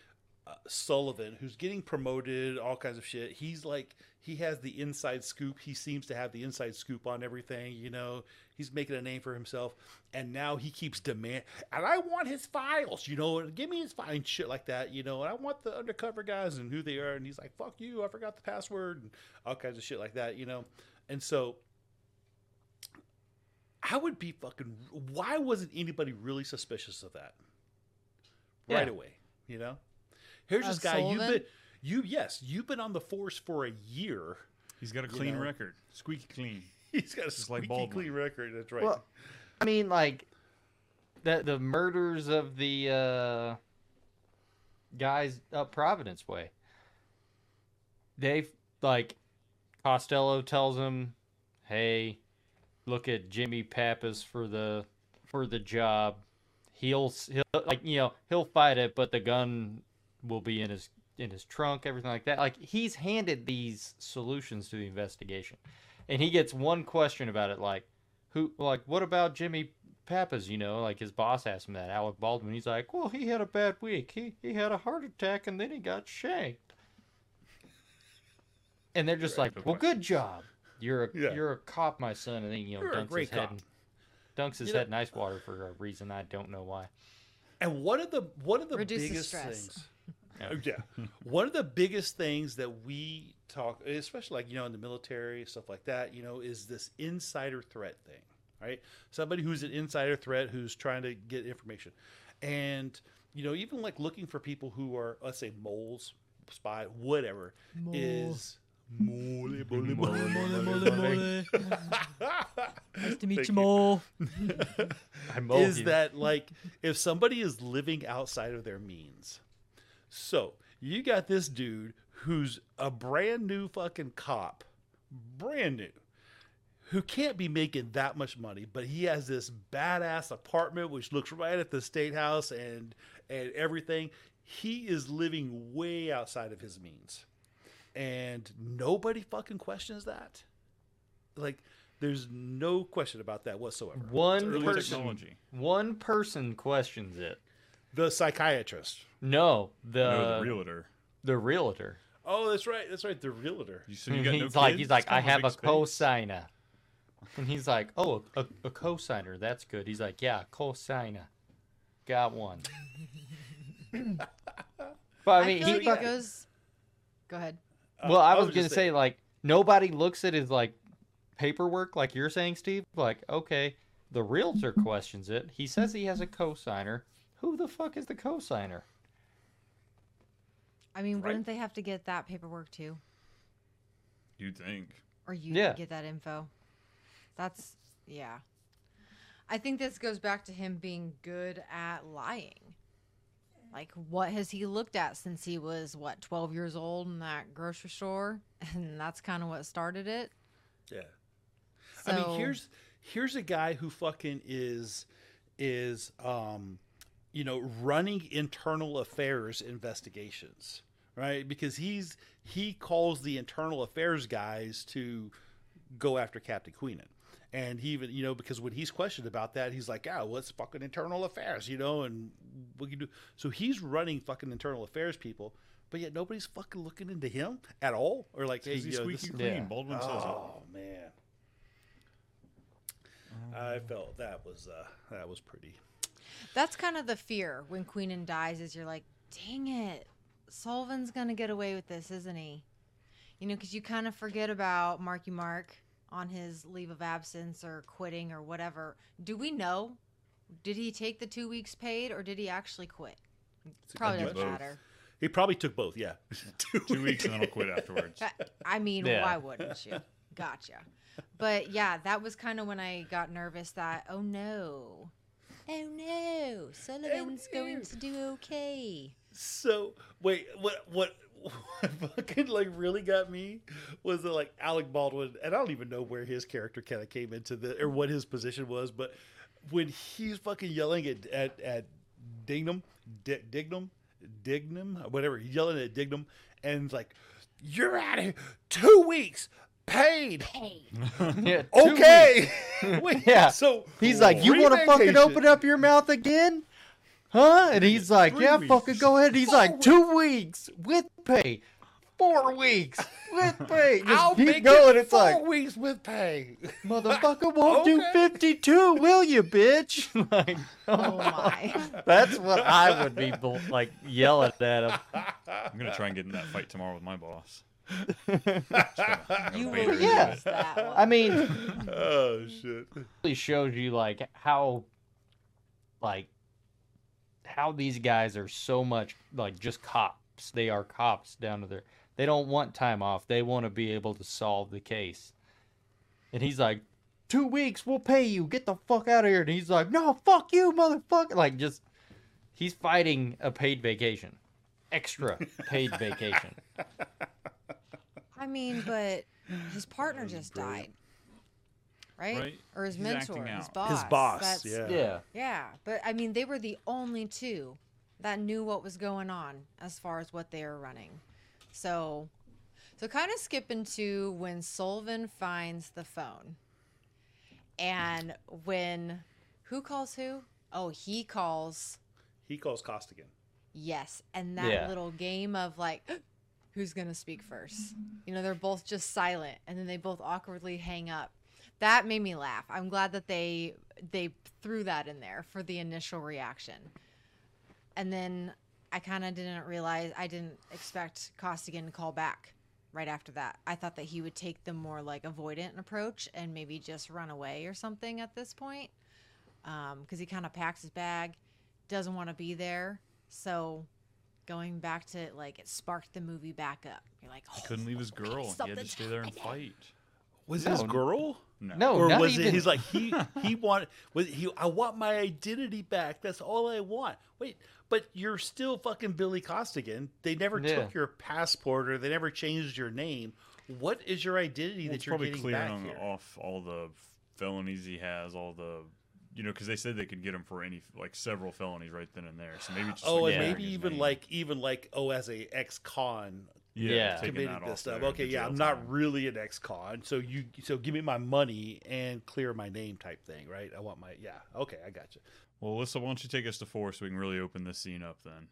Sullivan, who's getting promoted, all kinds of shit. He's like, he has the inside scoop. He seems to have the inside scoop on everything, you know. He's making a name for himself. And now he keeps and I want his files, you know, and give me his files and shit like that, you know. And I want the undercover guys and who they are. And he's like, fuck you, I forgot the password and all kinds of shit like that, you know. And so I would be fucking, why wasn't anybody really suspicious of that right away, you know? Here's this guy. Sullivan? You've been on the force for a year. He's got a clean record, squeaky clean. He's got a squeaky clean record. That's right. Well, I mean, like the murders of the guys up Providence way. They like Costello tells him, "Hey, look at Jimmy Pappas for the job. He'll like, you know, he'll fight it, but the gun will be in his trunk, everything like that." Like, he's handed these solutions to the investigation, and he gets one question about it, like, what about Jimmy Pappas, you know, like his boss asked him that, Alec Baldwin. He's like, well, he had a bad week. He had a heart attack and then he got shanked. And they're just like, well, good job. You're a cop, my son. And then, you know, dunks his head in ice water for a reason I don't know why. And one of the biggest things, one of the biggest things that we talk, especially like, you know, in the military, stuff like that, you know, is this insider threat thing, right? Somebody who's an insider threat who's trying to get information. And, you know, even like looking for people who are, let's say, moles, spy, whatever, is... Mole. Nice to meet you, Mole. Is that like if somebody is living outside of their means? So you got this dude who's a brand new fucking cop, brand new, who can't be making that much money, but he has this badass apartment which looks right at the state house and everything. He is living way outside of his means. And nobody fucking questions that. Like, there's no question about that whatsoever. One person questions it. The psychiatrist. No, the realtor. The realtor. Oh, that's right. The realtor. He's like, I have a cosigner. And he's like, oh, a cosigner. That's good. He's like, yeah, cosigner. Got one. But I mean, he goes. Go ahead. Well, I was going to say, like, nobody looks at his, like, paperwork like you're saying, Steve. Like, okay, the realtor questions it. He says he has a cosigner. Who the fuck is the cosigner? I mean, wouldn't they have to get that paperwork, too? You'd think. Or you get that info. That's, yeah. I think this goes back to him being good at lying. Like, what has he looked at since he was, 12 years old in that grocery store? And that's kind of what started it. Yeah. So, I mean, here's a guy who fucking is you know, running internal affairs investigations, right? Because he calls the internal affairs guys to go after Captain Queenan. And he even, you know, because when he's questioned about that, he's like, "Ah, what's fucking internal affairs?" You know, and what you do. So he's running fucking internal affairs people, but yet nobody's fucking looking into him at all, or like, "Hey, he's squeaky clean." Yeah. Baldwin says, "Oh man, I felt that was pretty." That's kind of the fear when Queenan dies, is you're like, "Dang it, Sullivan's gonna get away with this, isn't he?" You know, because you kind of forget about Marky Mark on his leave of absence or quitting or whatever. Do we know? Did he take the 2 weeks paid or did he actually quit? Probably doesn't matter. He probably took both, yeah. 2 weeks and then I'll quit afterwards. I mean, why wouldn't you? Gotcha. But yeah, that was kind of when I got nervous that, oh no, Sullivan's going to do okay. So, wait, what fucking like really got me was that like Alec Baldwin, and I don't even know where his character kind of came into the or what his position was, but when he's fucking yelling at Dignam, whatever, yelling at Dignam, and like, "You're out of here, 2 weeks paid. Yeah, okay." Wait, yeah. So he's like, "You want to fucking open up your mouth again? Huh?" And he's like, "Yeah, fucking go ahead." He's like, 2 weeks with pay. 4 weeks with pay. Just I'll keep make going. It's 4 weeks with pay. Motherfucker won't do 52, will you, bitch? Like, oh my. That's what I would be like yelling at him. I'm going to try and get in that fight tomorrow with my boss. You will use that one. I mean, oh, shit. It really showed you like how these guys are so much like just cops. They are cops down to their, they don't want time off. They want to be able to solve the case. And he's like, 2 weeks, we'll pay you. Get the fuck out of here. And he's like, no, fuck you, motherfucker. Like just, he's fighting a paid vacation, extra paid vacation. I mean, but his partner just died. Right? Or his mentor, his boss. That's, yeah. But, I mean, they were the only two that knew what was going on as far as what they were running. So kind of skip into when Sullivan finds the phone. And when Who calls who? Oh, he calls. He calls Costigan. Yes, and that little game of like, who's gonna speak first? You know, they're both just silent, and then they both awkwardly hang up. That made me laugh. I'm glad that they threw that in there for the initial reaction. And then I kind of didn't realize, I didn't expect Costigan to call back right after that. I thought that he would take the more like avoidant approach and maybe just run away or something at this point. Because he kind of packs his bag, doesn't want to be there. So going back to like, it sparked the movie back up. You're like, oh, he couldn't leave his girl. He had to stay there and fight. Was his girl? No. Or was it? He's like, he wanted. I want my identity back. That's all I want. Wait, but you're still fucking Billy Costigan. They never took your passport or they never changed your name. What is your identity that you're getting back here? It's probably clearing off all the felonies he has, all the, you know, because they said they could get him for any like several felonies right then and there. So maybe just as a ex-con. Yeah, committed this stuff. Okay, yeah, I'm not really an ex-con, so give me my money and clear my name type thing, right? I want my Okay, I got you. Well, Alyssa, why don't you take us to 4 so we can really open this scene up then?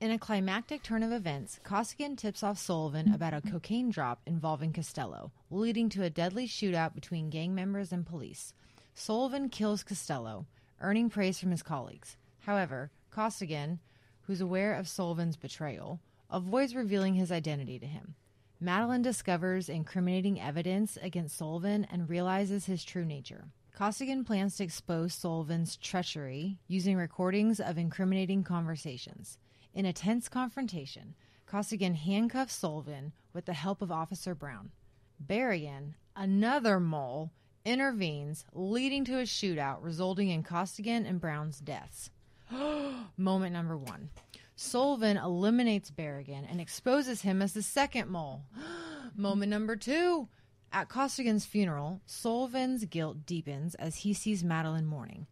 In a climactic turn of events, Costigan tips off Sullivan about a cocaine drop involving Costello, leading to a deadly shootout between gang members and police. Sullivan kills Costello, earning praise from his colleagues. However, Costigan, who's aware of Sullivan's betrayal, avoids revealing his identity to him. Madeline discovers incriminating evidence against Sullivan and realizes his true nature. Costigan plans to expose Sullivan's treachery using recordings of incriminating conversations. In a tense confrontation, Costigan handcuffs Sullivan with the help of Officer Brown. Barrigan, another mole, intervenes, leading to a shootout resulting in Costigan and Brown's deaths. Moment number 1. Sullivan eliminates Barrigan and exposes him as the second mole. Moment number 2. At Costigan's funeral, Sullivan's guilt deepens as he sees Madeline mourning.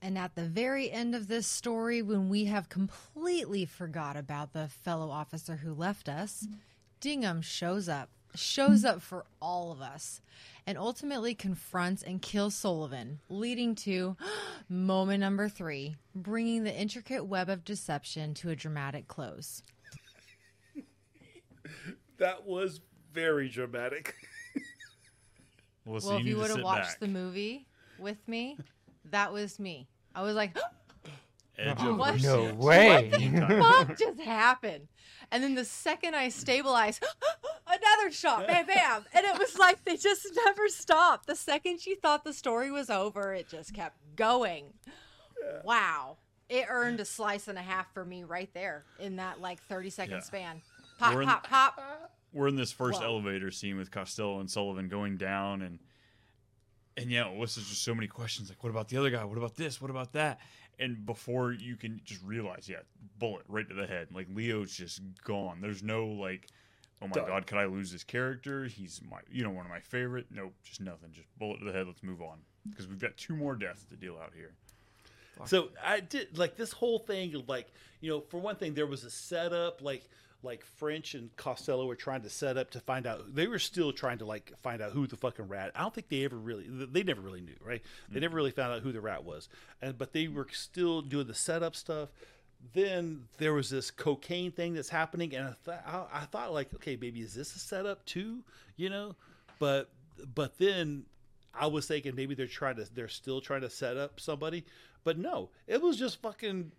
And at the very end of this story, when we have completely forgot about the fellow officer who left us, Dignam shows up for all of us, and ultimately confronts and kills Sullivan, leading to moment number 3, bringing the intricate web of deception to a dramatic close. That was very dramatic. Well, if you would have watched the movie with me, that was me. I was like, no way. What the fuck just happened? And then the second I stabilized, another shot, bam, bam. And it was like they just never stopped. The second she thought the story was over, it just kept going. Yeah. Wow. It earned a slice and a half for me right there in that like 30-second span. Pop, pop, pop. We're in this first elevator scene with Costello and Sullivan going down, and yeah, Alyssa's just so many questions. Like, what about the other guy? What about this? What about that? And before you can just realize, bullet right to the head. Like, Leo's just gone. There's no, like, oh, my God, could I lose this character? He's, one of my favorite. Nope, just nothing. Just bullet to the head. Let's move on. Because we've got 2 more deaths to deal out here. So I did, like, this whole thing, like, for one thing, there was a setup, like French and Costello were trying to set up to find out. They were still trying to like find out who the fucking rat. I don't think they never really knew, right? They never really found out who the rat was. But they were still doing the setup stuff. Then there was this cocaine thing that's happening. And I thought like, okay, maybe is this a setup too? But then I was thinking maybe they're still trying to set up somebody, but no, it was just fucking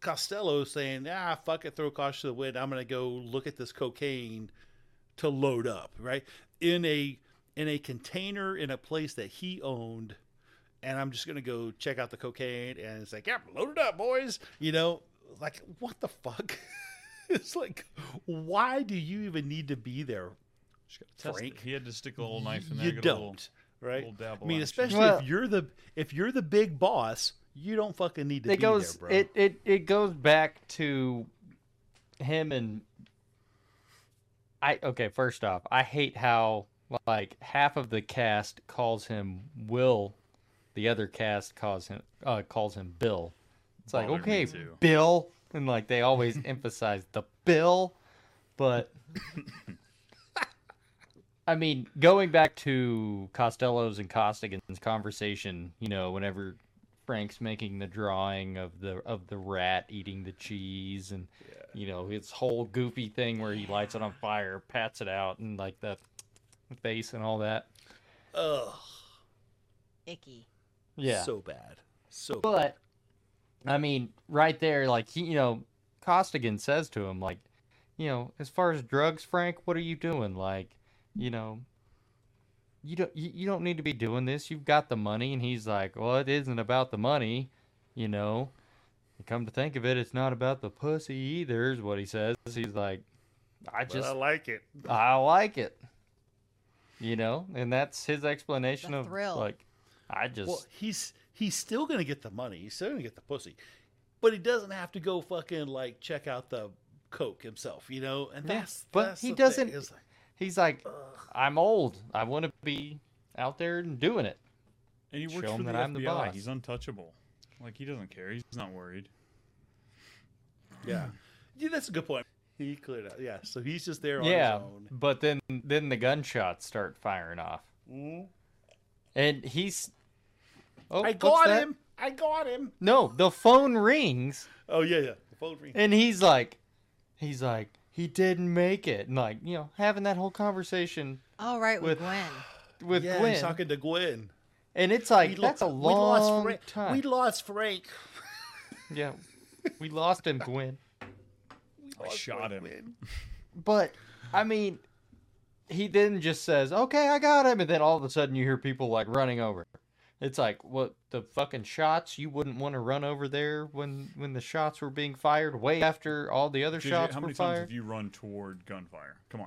Costello saying, fuck it, throw caution to the wind. I'm going to go look at this cocaine to load up, right? In a container in a place that he owned, and I'm just going to go check out the cocaine, and it's like, yeah, load it up, boys. Like, what the fuck? It's like, why do you even need to be there, Frank? He had to stick a little knife in there. You don't, right? I mean, especially if you're the big boss, you don't fucking need to be there, bro. It goes back to him and first off, I hate how like half of the cast calls him Will, the other cast calls him Bill. It's like, okay, Bill, and like they always emphasize the Bill, but I mean, going back to Costello's and Costigan's conversation, you know, whenever Frank's making the drawing of the rat eating the cheese, and you know, his whole goofy thing where he lights it on fire, pats it out, and like the face and all that. Ugh. Icky. Yeah. So bad. But I mean, right there, like he, you know, Costigan says to him, like, you know, as far as drugs, Frank, what are you doing? Like, you know, you don't need to be doing this. You've got the money. And he's like, well, it isn't about the money, you know. And come to think of it, it's not about the pussy either, is what he says. He's like, I like it. I like it. You know, and that's his explanation of thrill. Like, well, he's still going to get the money. He's still going to get the pussy. But he doesn't have to go fucking, like, check out the coke himself, you know. And that's he doesn't. He's like, I'm old. I want to be out there and doing it. And he works for the FBI. He's untouchable. Like, he doesn't care. He's not worried. Yeah. Yeah, that's a good point. He cleared out. Yeah, so he's just there on his own. But then the gunshots start firing off. Mm. And he's... Oh, I got him! I got him! No, the phone rings. Oh, yeah. The phone rings. And he's like, he didn't make it. And, like, you know, having that whole conversation. All right, with Gwen. Gwen. He's talking to Gwen. And it's like, that's a long time. We lost Frank. Yeah. We lost him, Gwen. I shot him. Gwen. But, I mean, he then just says, okay, I got him. And then all of a sudden you hear people, like, running over. It's like, what, the fucking shots? You wouldn't want to run over there when the shots were being fired way after all the other shots were fired? How many times have you run toward gunfire? Come on.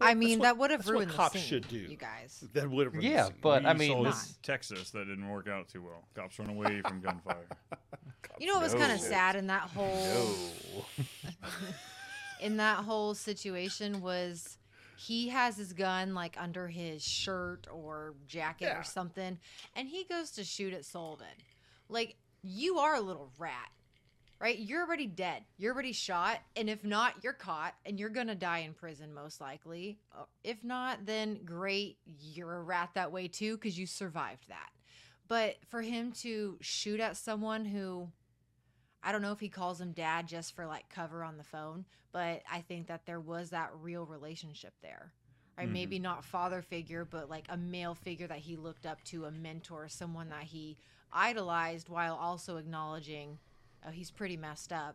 I mean, that would have ruined the scene, you guys. That would have ruined the scene. Yeah, but I mean... Texas, that didn't work out too well. Cops run away from gunfire. You know what was kind of sad in that whole... in that whole situation was... He has his gun, like, under his shirt or jacket or something, and he goes to shoot at Sullivan. Like, you are a little rat, right? You're already dead. You're already shot, and if not, you're caught, and you're going to die in prison most likely. If not, then great, you're a rat that way too because you survived that. But for him to shoot at someone who... I don't know if he calls him dad just for, like, cover on the phone, but I think that there was that real relationship there. Right? Mm-hmm. Maybe not father figure, but, like, a male figure that he looked up to, a mentor, someone that he idolized while also acknowledging, oh, he's pretty messed up,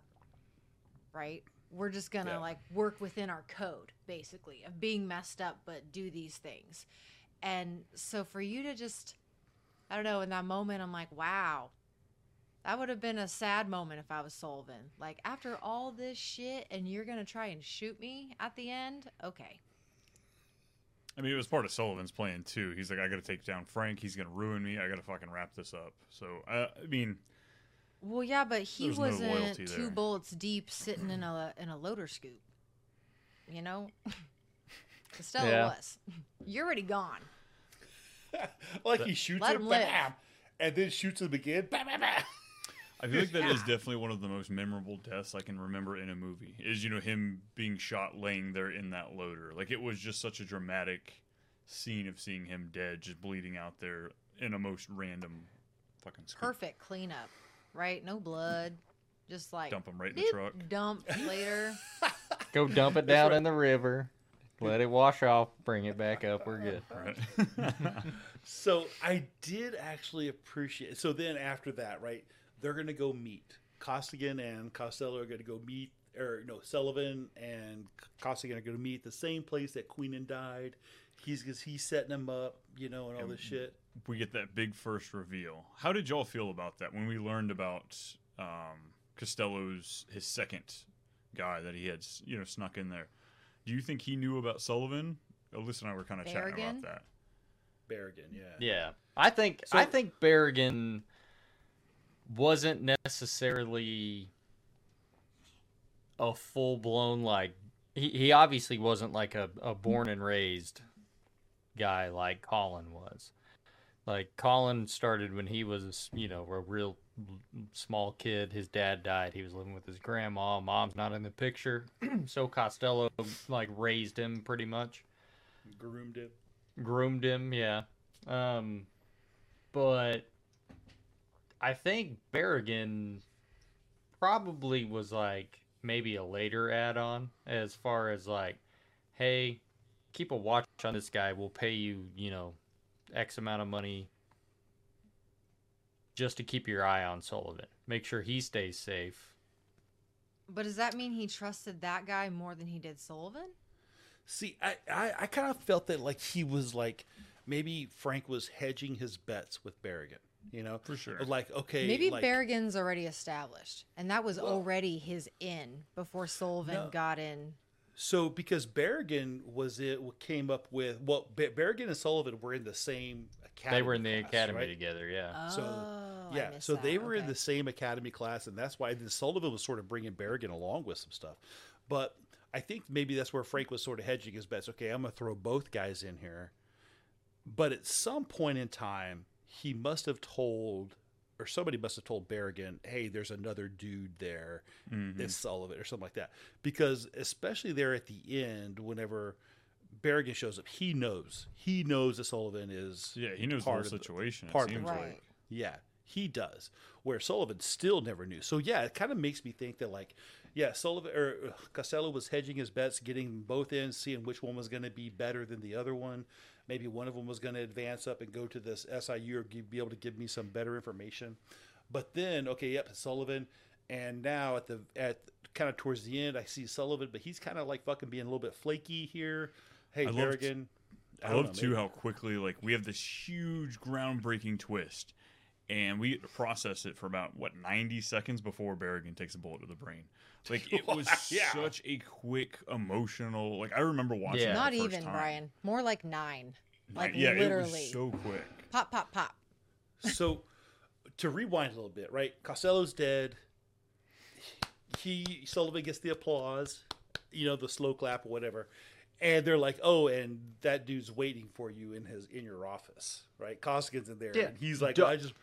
right? We're just going to, like, work within our code, basically, of being messed up but do these things. And so for you to just, I don't know, in that moment, I'm like, wow. That would have been a sad moment if I was Sullivan. Like, after all this shit, and you're going to try and shoot me at the end? Okay. I mean, it was part of Sullivan's plan, too. He's like, I got to take down Frank. He's going to ruin me. I got to fucking wrap this up. So, I mean... Well, yeah, but he wasn't two bullets deep sitting in a loader scoop. You know? Costello was. You're already gone. Like, he shoots him, bam, and then shoots him again, bam, bam, bam. I feel like that is definitely one of the most memorable deaths I can remember in a movie is, you know, him being shot laying there in that loader. Like, it was just such a dramatic scene of seeing him dead, just bleeding out there in a most random fucking scoop. Perfect cleanup, right? No blood. Just like... Dump him right in the truck. Dump later. Go dump it down in the river. Let it wash off. Bring it back up. We're good. Right. So I did actually appreciate... So then after that, right... They're going to go meet. Costigan and Costello are going to go meet, or no, Sullivan and Costigan are going to meet the same place that Queenan died. He's setting them up, you know, and all this shit. We get that big first reveal. How did y'all feel about that when we learned about Costello's, his second guy that he had, you know, snuck in there? Do you think he knew about Sullivan? Alyssa and I were kind of chatting about that. Barrigan, yeah. I think Barrigan wasn't necessarily a full-blown, like, he obviously wasn't like a born and raised guy like Colin was. Like, Colin started when he was, you know, a real small kid. His dad died. He was living with his grandma. Mom's not in the picture. So Costello, like, raised him pretty much. Groomed him, yeah. But I think Barrigan probably was like maybe a later add-on as far as like, hey, keep a watch on this guy. We'll pay you, you know, X amount of money just to keep your eye on Sullivan. Make sure he stays safe. But does that mean he trusted that guy more than he did Sullivan? See, I kind of felt that like he was like, maybe Frank was hedging his bets with Barrigan. You know, for sure. Like, okay, maybe like, Berrigan's already established, and that was already his in before Sullivan got in. So because Barrigan came up with Barrigan and Sullivan were in the same academy. They were in the academy together, yeah. They were in the same academy class, and that's why then Sullivan was sort of bringing Barrigan along with some stuff. But I think maybe that's where Frank was sort of hedging his bets. Okay, I'm gonna throw both guys in here, but at some point in time, he must have told, or somebody must have told Barrigan, hey, there's another dude there, this Sullivan, or something like that. Because especially there at the end, whenever Barrigan shows up, he knows that Sullivan is he knows the whole situation, it seems like. Yeah, he does. Where Sullivan still never knew. So yeah, it kind of makes me think that like, yeah, Sullivan or Costello was hedging his bets, getting both in, seeing which one was going to be better than the other one. Maybe one of them was going to advance up and go to this SIU or be able to give me some better information. But then, Sullivan. And now at kind of towards the end, I see Sullivan, but he's kind of like fucking being a little bit flaky here. Hey, Barrigan. I love too how quickly like we have this huge groundbreaking twist, and we process it for about 90 seconds before Barrigan takes a bullet to the brain. Like it was such a quick emotional. Like I remember watching. Yeah. It not the first even time. Brian. More like 9. Like literally. It was so quick. Pop, pop, pop. So to rewind a little bit, right? Costello's dead. Sullivan gets the applause, the slow clap or whatever, and they're like, "Oh, and that dude's waiting for you in your office, right?" Costigan's in there, and he's like, "I just."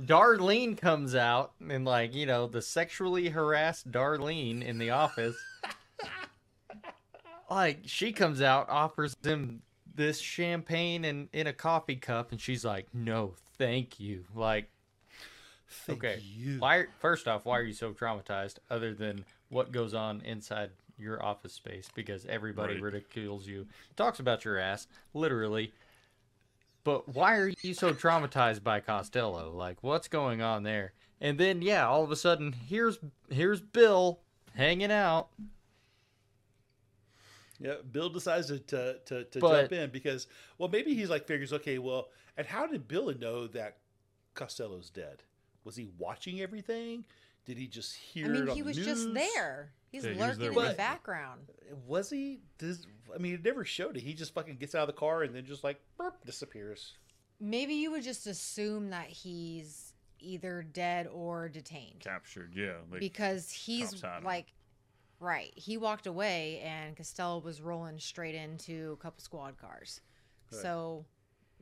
Darlene comes out and like, the sexually harassed Darlene in the office. Like she comes out, offers him this champagne and in a coffee cup, and she's like, "No, thank you." Like, thank you. First off, why are you so traumatized? Other than what goes on inside your office space, because everybody ridicules you, talks about your ass, literally. But why are you so traumatized by Costello? Like, what's going on there? And then, all of a sudden, here's Bill hanging out. Yeah, Bill decides to jump in because, maybe he's like figures, and how did Bill know that Costello's dead? Was he watching everything? Did he just hear it on the news? He was just there. He's lurking in the background. Was he? It never showed it. He just fucking gets out of the car and then just like burp, disappears. Maybe you would just assume that he's either dead or detained. Captured, yeah. Like, because he's like, he walked away and Costello was rolling straight into a couple squad cars. Right. So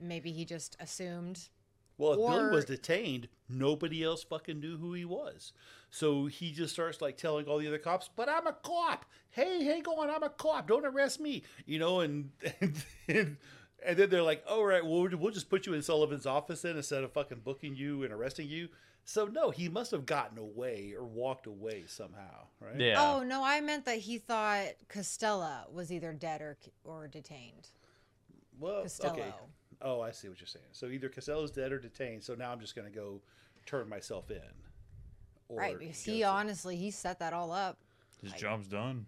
maybe he just assumed. Well, if Bill was detained, nobody else fucking knew who he was. So he just starts like telling all the other cops, but I'm a cop. Hey, hang on, I'm a cop. Don't arrest me. And then they're like, all right, we'll just put you in Sullivan's office then instead of fucking booking you and arresting you. So no, he must have gotten away or walked away somehow, right? Yeah. Oh, no, I meant that he thought Costello was either dead or detained. Well, Costello. Okay. Oh, I see what you're saying. So either Costello's dead or detained. So now I'm just going to go turn myself in. Because he set that all up. His job's done.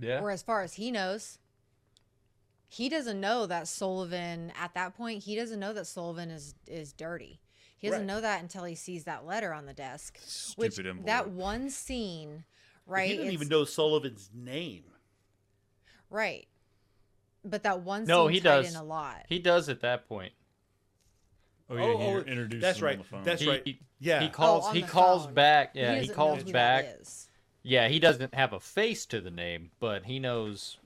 Yeah. Or as far as he knows, he doesn't know that Sullivan, at that point, he doesn't know that Sullivan is dirty. He doesn't know that until he sees that letter on the desk. Stupid envelope. That one scene, right? He didn't even know Sullivan's name. Right. But that one scene tied in a lot. He does at that point. Oh yeah, he introduces him on the phone. That's right. Yeah, he calls back. Yeah, he calls back. Yeah, he doesn't have a face to the name, but he knows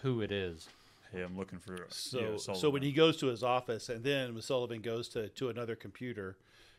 who it is. Hey, I'm looking for Sullivan. So when he goes to his office, and then Sullivan goes to another computer.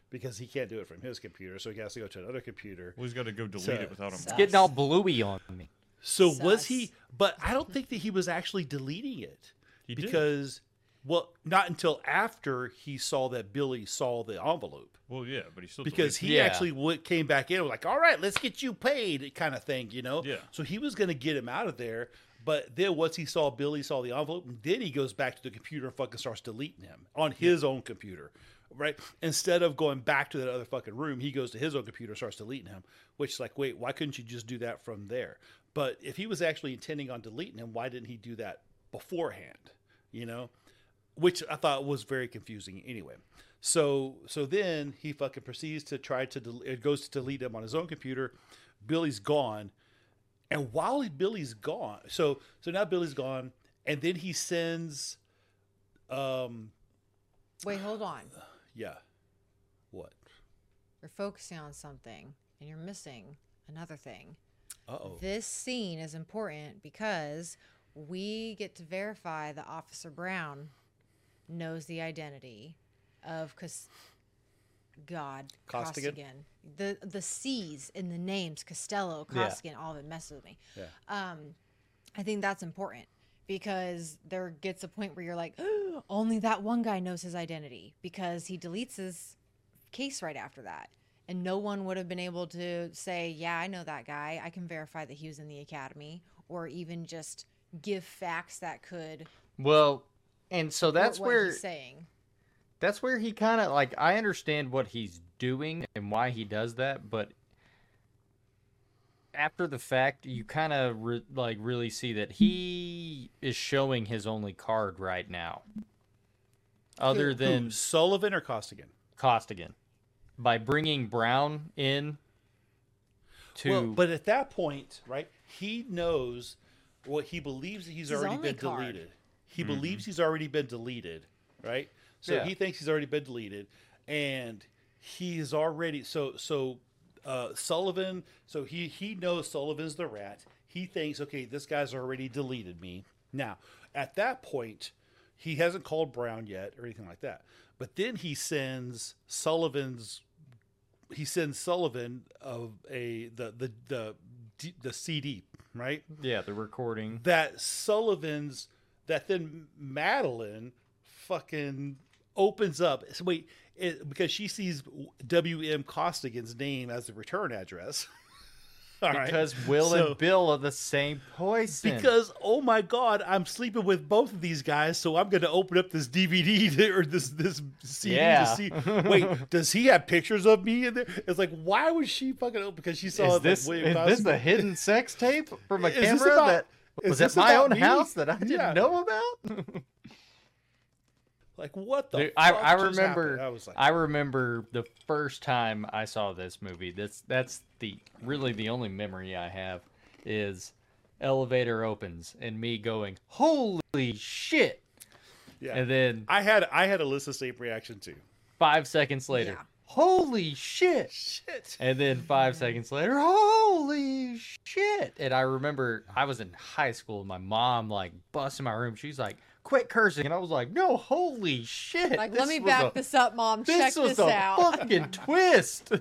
Because he can't do it from his computer, so he has to go to another computer. Well, he's got to go delete it without him. It's getting all bluey on me. So was he? But I don't think that he was actually deleting it. He did. Because, well, not until after he saw that Billy saw the envelope. Well, yeah, but he still because deleted. He actually came back in and was like, all right, let's get you paid kind of thing, you know? Yeah. So he was going to get him out of there. But then once he saw Billy saw the envelope, and then he goes back to the computer and fucking starts deleting him on his own computer, right? Instead of going back to that other fucking room, he goes to his own computer and starts deleting him, which is like, wait, why couldn't you just do that from there? But if he was actually intending on deleting him, why didn't he do that beforehand, you know? Which I thought was very confusing anyway. So then he fucking proceeds to try to goes to delete him on his own computer. Billy's gone. And while Billy's gone, so now Billy's gone, and then he sends. Wait, hold on. Yeah. What? You're focusing on something, and you're missing another thing. Uh-oh. This scene is important because we get to verify that Officer Brown knows the identity of Costigan. The C's in the names, Costello, Costigan, all of it messes with me. Yeah. I think that's important because there gets a point where you're like, oh, only that one guy knows his identity because he deletes his case right after that. And no one would have been able to say, yeah, I know that guy. I can verify that he was in the academy or even just give facts that could. Well, and so that's where he's saying. That's where he kind of, like, I understand what he's doing and why he does that, but after the fact, you kind of, really see that he is showing his only card right now. Other than... Who, Sullivan or Costigan? Costigan. By bringing Brown in to... Well, but at that point, right, he knows what he believes he's already been deleted. He believes he's already been deleted, right? So he thinks he's already been deleted, and he is already Sullivan. So he knows Sullivan's the rat. He thinks, okay, this guy's already deleted me. Now, at that point, he hasn't called Brown yet or anything like that. But then he sends Sullivan of the CD, right? Yeah, the recording that Sullivan's that then Madeline fucking opens up. So wait, because she sees W.M. Costigan's name as the return address. All because right. Will and Bill are the same poison. Because, oh my God, I'm sleeping with both of these guys, so I'm going to open up this DVD or this CD to see. Wait, does he have pictures of me in there? It's like, why was she fucking open? Because she saw Is this a hidden sex tape from a camera that was at my own house that I didn't know about? Like, what the fuck? I remember. I remember the first time I saw this movie. That's the only memory I have is elevator opens and me going, holy shit. Yeah. And then I had a Alyssa Stape reaction too. 5 seconds later, holy shit. And then 5 seconds later, holy shit. And I remember I was in high school. My mom like busts in my room. She's like, quit cursing. And I was like, no, holy shit. Like, let me back this up, Mom. Check this out. This was a fucking twist.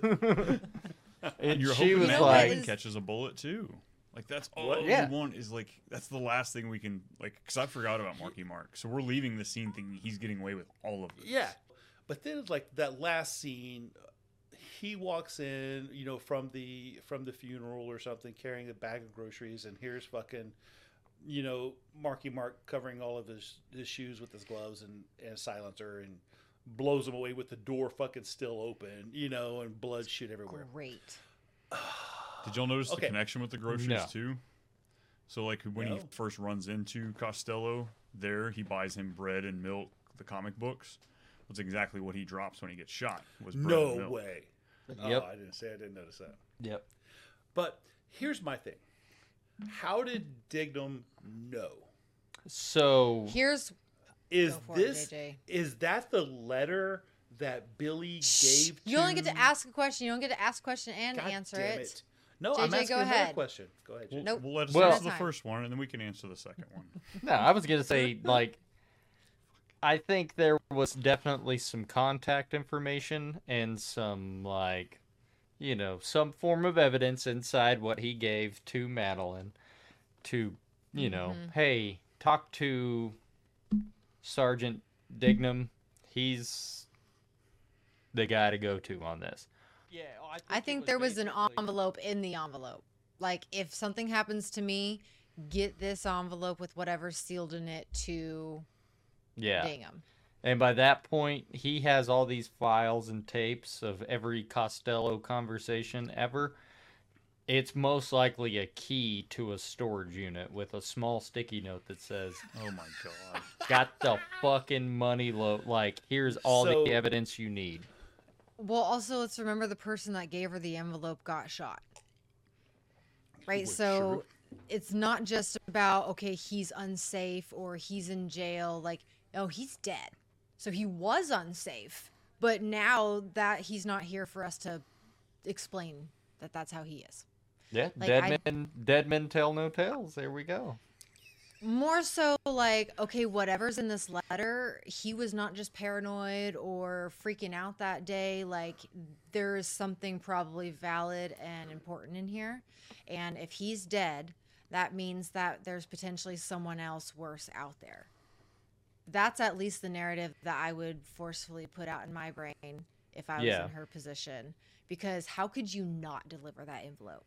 And you're hoping Madeline catches a bullet, too. Like, that's all we want is, like, that's the last thing we can, like, because I forgot about Marky Mark. So we're leaving the scene thinking he's getting away with all of this. Yeah. But then, like, that last scene, he walks in, you know, from the funeral or something, carrying a bag of groceries, and here's fucking... you know, Marky Mark covering all of his shoes with his gloves and a silencer and blows him away with the door fucking still open, you know, and blood shit everywhere. Great. Did y'all notice the connection with the groceries too? So like when he first runs into Costello there, he buys him bread and milk, the comic books. That's exactly what he drops when he gets shot was bread and milk. No way. Yep. Oh, I didn't notice that. Yep. But here's my thing. How did Dignam know? So here's is that the letter that Billy gave to you? Only get to ask a question. You don't get to ask a question and God answer it. No, JJ, I'm asking another question. Go ahead. Well, nope. Let's answer the first one, and then we can answer the second one. No, I was going to say, like, I think there was definitely some contact information and some, like, you know, some form of evidence inside what he gave to Madeline to you know, hey, talk to Sergeant Dignam. He's the guy to go to on this. Yeah, I think there was an envelope in the envelope. Like, if something happens to me, get this envelope with whatever's sealed in it to Dignam. And by that point, he has all these files and tapes of every Costello conversation ever. It's most likely a key to a storage unit with a small sticky note that says, oh my God, got the fucking money load. Like, here's all the evidence you need. Well, also, let's remember the person that gave her the envelope got shot. Right? So it's not just about, okay, he's unsafe or he's in jail. Like, oh, he's dead. So he was unsafe. But now that he's not here for us to explain that that's how he is. Yeah, like, dead men tell no tales. There we go. More so like, okay, whatever's in this letter, he was not just paranoid or freaking out that day. Like, there is something probably valid and important in here. And if he's dead, that means that there's potentially someone else worse out there. That's at least the narrative that I would forcefully put out in my brain if I was in her position. Because how could you not deliver that envelope?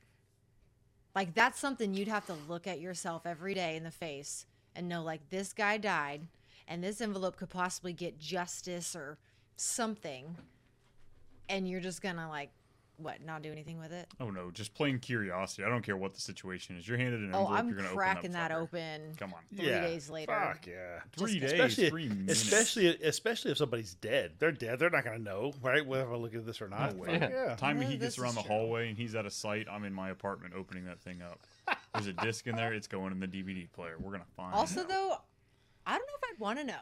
Like, that's something you'd have to look at yourself every day in the face and know, like, this guy died and this envelope could possibly get justice or something. And you're just going to, like, what, not do anything with it? Oh, no, just plain curiosity. I don't care what the situation is. You're handed an envelope, you're going to open it. Oh, I'm cracking that open. Come on. Three days later. Fuck, yeah. 3 days, especially, 3 minutes. Especially if somebody's dead. They're dead. They're not going to know, right, whether I look at this or not. No way. Yeah. Time he gets around the hallway and he's out of sight, I'm in my apartment opening that thing up. There's a disc in there. It's going in the DVD player. We're going to find it. Also, though, I don't know if I'd want to know.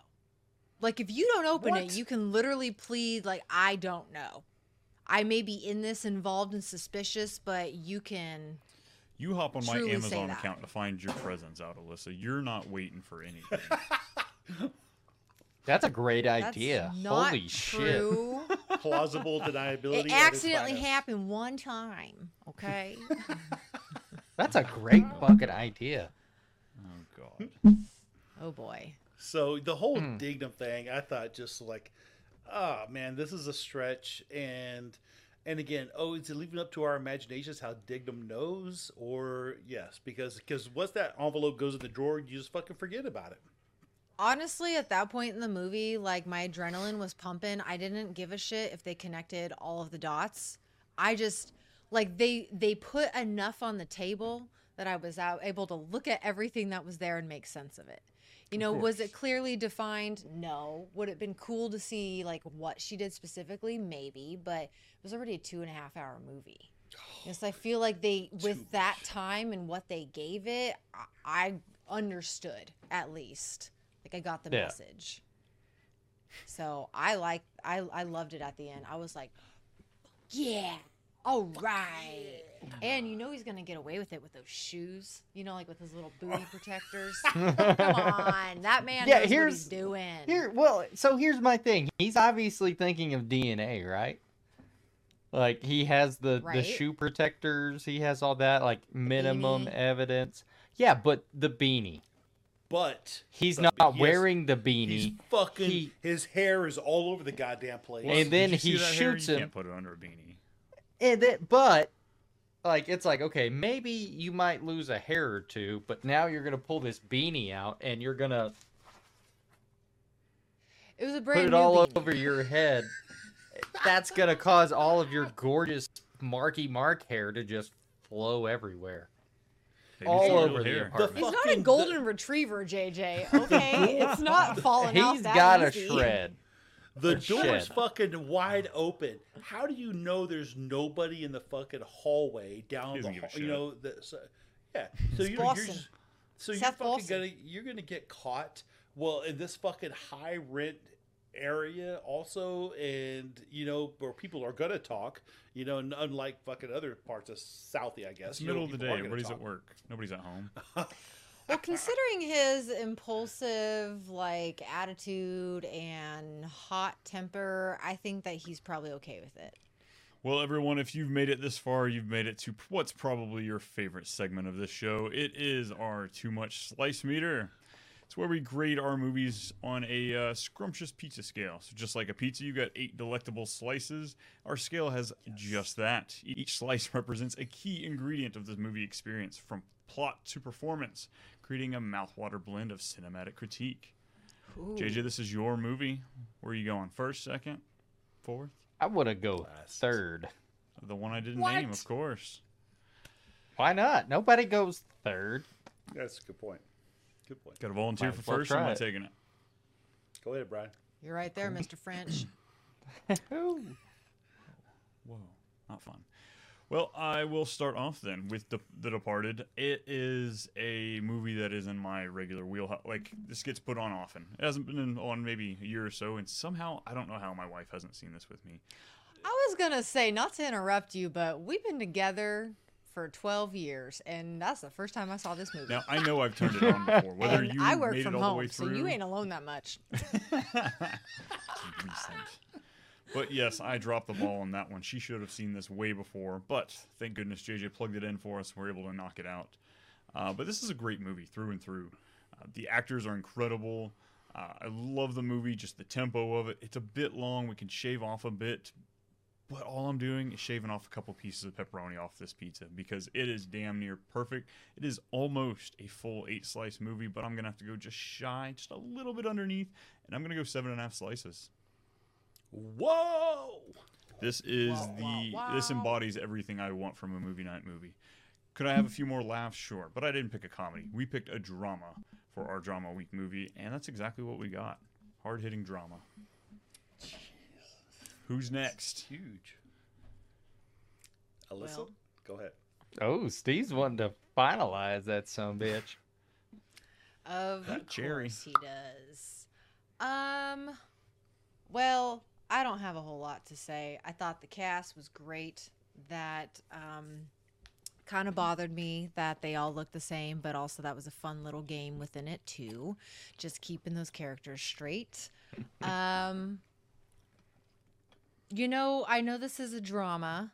Like, if you don't open it, you can literally plead, like, I don't know. I may be in this involved and suspicious, but you can. You hop on my Amazon account to find your presents out, Alyssa. You're not waiting for anything. That's a great idea. Holy true. Shit. Plausible deniability. It accidentally happened one time, okay? That's a great fucking idea. Oh, God. Oh, boy. So the whole Dignam thing, I thought just like, oh man, this is a stretch, and again, is it leaving up to our imaginations how Dignam knows, or yes, because once that envelope goes in the drawer, you just fucking forget about it. Honestly, at that point in the movie, like, my adrenaline was pumping. I didn't give a shit if they connected all of the dots. I just, like, they put enough on the table that I was able to look at everything that was there and make sense of it. You know, was it clearly defined? No. Would it have been cool to see, like, what she did specifically? Maybe. But it was already a 2.5-hour movie. So I feel like they, with that time and what they gave it, I understood, at least. Like, I got the message. So I loved it at the end. I was like, yeah, all right. And you know he's going to get away with it with those shoes, you know, like with his little booty protectors. Come on. That man knows what he's doing. So here's my thing. He's obviously thinking of DNA, right? Like, he has the shoe protectors. He has all that, like, minimum evidence. Yeah, but the beanie. But he's not wearing the beanie. He's fucking, his hair is all over the goddamn place. And then he shoots him. You can't put it under a beanie. And then, but... like, it's like, okay, maybe you might lose a hair or two, but now you're going to pull this beanie out and you're going to put it all over your head. That's going to cause all of your gorgeous Marky Mark hair to just flow everywhere. All over the apartment. He's not a golden retriever, JJ, okay? It's not falling off that easy. He's got a shred. The door's fucking wide open. How do you know there's nobody in the fucking hallway down the hall? You know, So you know, you're gonna get caught. Well, in this fucking high rent area, also, and you know where people are gonna talk. You know, and unlike fucking other parts of Southie, I guess. It's middle of the day, everybody's at work, nobody's at home. Well, considering his impulsive, like, attitude and hot temper, I think that he's probably okay with it. Well, everyone, if you've made it this far, you've made it to what's probably your favorite segment of this show. It is our Too Much Slice Meter. It's where we grade our movies on a scrumptious pizza scale. So just like a pizza, you've got 8 delectable slices. Our scale has just that. Each slice represents a key ingredient of this movie experience, from plot to performance, creating a mouthwater blend of cinematic critique. Ooh. JJ, this is your movie. Where are you going? First, second, fourth? I want to go third. The one I didn't name, of course. Why not? Nobody goes third. That's a good point. Good point. Got to volunteer for first, or am I taking it? Go ahead, Brian. You're right there, Mr. French. Whoa, not fun. Well, I will start off then with The Departed. It is a movie that is in my regular wheelhouse. Like, this gets put on often. It hasn't been on maybe a year or so, and somehow, I don't know how my wife hasn't seen this with me. I was going to say, not to interrupt you, but we've been together for 12 years, and that's the first time I saw this movie. Now, I know I've turned it on before. Whether you I work made from it all home, the way through. So you ain't alone that much. But yes, I dropped the ball on that one. She should have seen this way before, but thank goodness JJ plugged it in for us. We're able to knock it out. But this is a great movie through and through. The actors are incredible. I love the movie, just the tempo of it. It's a bit long. We can shave off a bit. But all I'm doing is shaving off a couple pieces of pepperoni off this pizza because it is damn near perfect. It is almost a full 8-slice movie, but I'm going to have to go just shy, just a little bit underneath, and I'm going to go 7.5 slices. Whoa! This embodies everything I want from a movie night movie. Could I have a few more laughs? Sure. But I didn't pick a comedy. We picked a drama for our Drama Week movie, and that's exactly what we got. Hard-hitting drama. Jeez. Who's next? That's huge. Alyssa? Well, go ahead. Oh, Steve's wanting to finalize that sumbitch. Of course he does. Well, I don't have a whole lot to say. I thought the cast was great. That kind of bothered me that they all looked the same, but also that was a fun little game within it too. Just keeping those characters straight. I know this is a drama,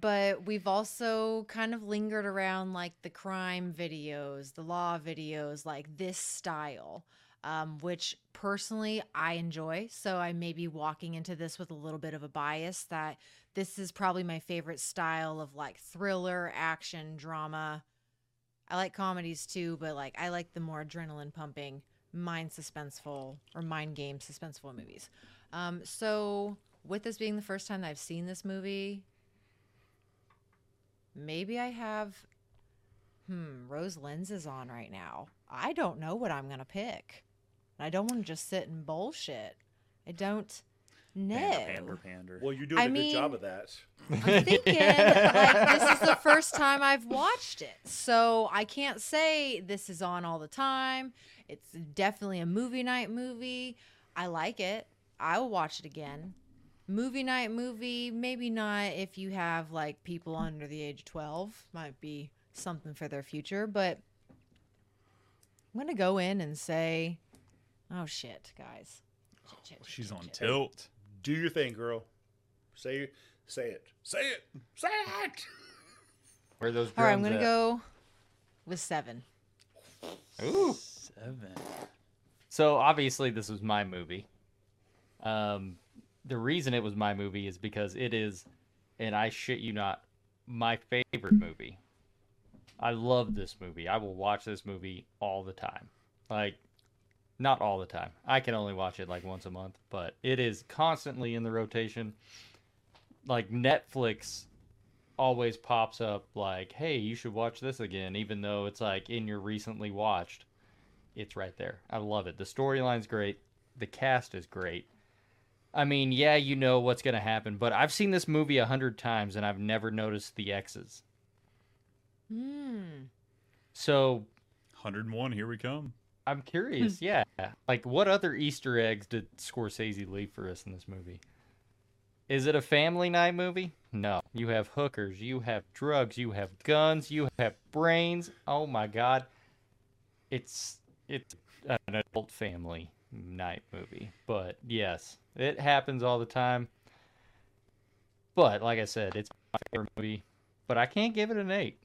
but we've also kind of lingered around like the crime videos, the law videos, like this style. Which personally I enjoy. So I may be walking into this with a little bit of a bias that this is probably my favorite style of like thriller, action, drama. I like comedies too, but like I like the more adrenaline pumping, mind game suspenseful movies. So with this being the first time that I've seen this movie, maybe I have Rose Lenz is on right now. I don't know what I'm going to pick. I don't want to just sit and bullshit. I don't know. Pander. Well, you're doing a good job of that. I'm thinking this is the first time I've watched it. So I can't say this is on all the time. It's definitely a movie night movie. I like it. I will watch it again. Movie night movie, maybe not if you have like people under the age of 12. Might be something for their future, but I'm going to go in and say, oh, shit, guys. She's on tilt. Do your thing, girl. Say it. Where are those drums? All right, I'm going to go with 7. Ooh. 7. So, obviously, this was my movie. The reason it was my movie is because it is, and I shit you not, my favorite movie. I love this movie. I will watch this movie all the time. Like, not all the time. I can only watch it like once a month, but it is constantly in the rotation. Like, Netflix always pops up like, hey, you should watch this again, even though it's like in your recently watched. It's right there. I love it. The storyline's great. The cast is great. I mean, yeah, you know what's going to happen, but I've seen this movie 100 times and I've never noticed the X's. So 101, here we come. I'm curious, yeah. Like, what other Easter eggs did Scorsese leave for us in this movie? Is it a family night movie? No. You have hookers, you have drugs, you have guns, you have brains. Oh my God. It's an adult family night movie. But yes, it happens all the time. But like I said, it's my favorite movie. But I can't give it an 8.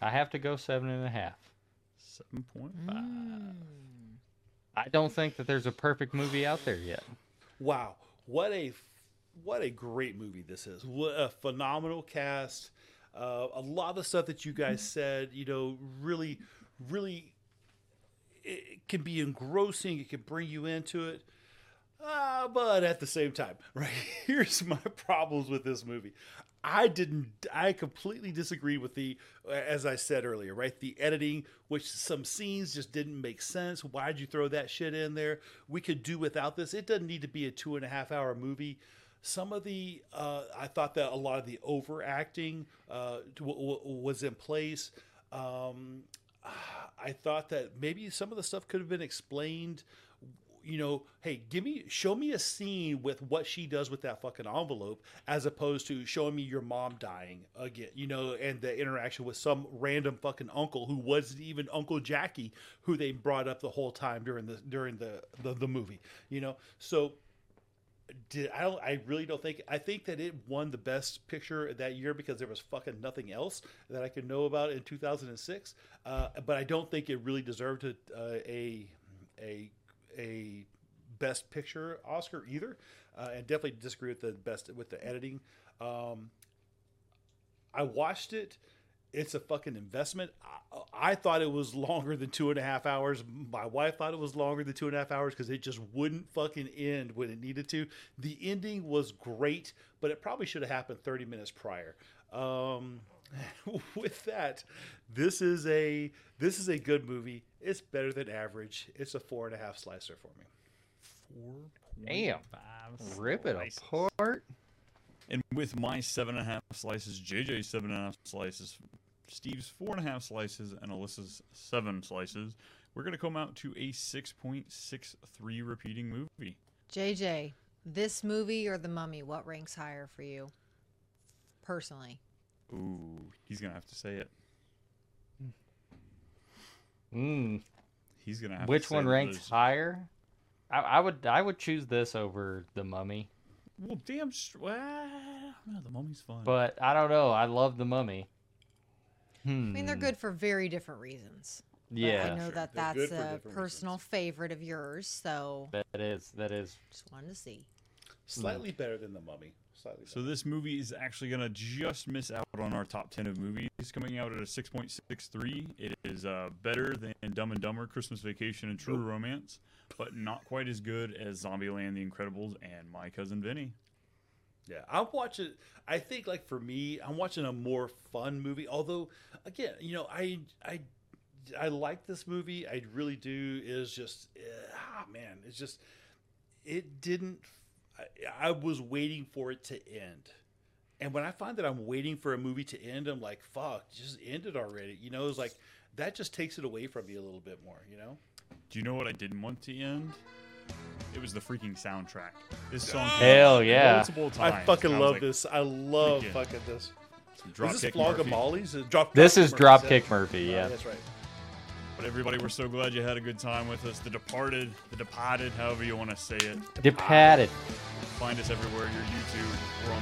I have to go 7.5. 7.5. I don't think that there's a perfect movie out there yet. Wow, what a great movie this is! What a phenomenal cast. A lot of the stuff that you guys said, you know, really, really, it can be engrossing. It can bring you into it. But at the same time, right, here's my problems with this movie. I completely disagree with as I said earlier, right? The editing, which some scenes just didn't make sense. Why'd you throw that shit in there? We could do without this. It doesn't need to be a 2.5 hour movie. Some of the, I thought that a lot of the overacting was in place. I thought that maybe some of the stuff could have been explained. You know, hey, show me a scene with what she does with that fucking envelope, as opposed to showing me your mom dying again, you know, and the interaction with some random fucking uncle who wasn't even Uncle Jackie, who they brought up the whole time during the movie, you know. So I think that it won the best picture that year because there was fucking nothing else that I could know about in 2006. But I don't think it really deserved a best picture Oscar either, and definitely disagree with the editing. I watched it. It's a fucking investment. I thought it was longer than 2.5 hours. My wife thought it was longer than 2.5 hours because it just wouldn't fucking end when it needed to. The ending was great, but it probably should have happened 30 minutes prior. With that, this is a good movie. It's better than average. It's a 4.5 slicer for me. 4.5. Rip it apart. And with my 7.5 slices, JJ's 7.5 slices, Steve's 4.5 slices, and Alyssa's 7 slices, we're going to come out to a 6.63 repeating movie. JJ, this movie or The Mummy, what ranks higher for you personally? Ooh, he's going to have to say it. He's going to have to say it. Which one ranks higher? I would choose this over The Mummy. Well, damn, The Mummy's fun. But I don't know. I love The Mummy. I mean, they're good for very different reasons. Yeah. But I know that's a personal favorite of yours, so. That is. Just wanted to see. Slightly better than The Mummy. Slightly better. So this movie is actually going to just miss out on our top 10 of movies. Coming out at a 6.63. It is better than Dumb and Dumber, Christmas Vacation, and True Romance. But not quite as good as Zombieland, The Incredibles, and My Cousin Vinny. Yeah, I'm watching. I think, like, for me, I'm watching a more fun movie. Although, again, you know, I like this movie. I really do. It's just, man, it's just, it didn't. I was waiting for it to end. And when I find that I'm waiting for a movie to end, I'm like, fuck, just end it already. You know, it's like, that just takes it away from me a little bit more, you know? Do you know what I didn't want to end? It was the freaking soundtrack. This song. Hell yeah! Multiple times. I fucking love this. I love fucking this. Is this Flogamolli's? This is Dropkick Murphy. Yeah, that's right. But everybody, we're so glad you had a good time with us. The Departed, however you want to say it. Departed. Find us everywhere. Your YouTube. We're on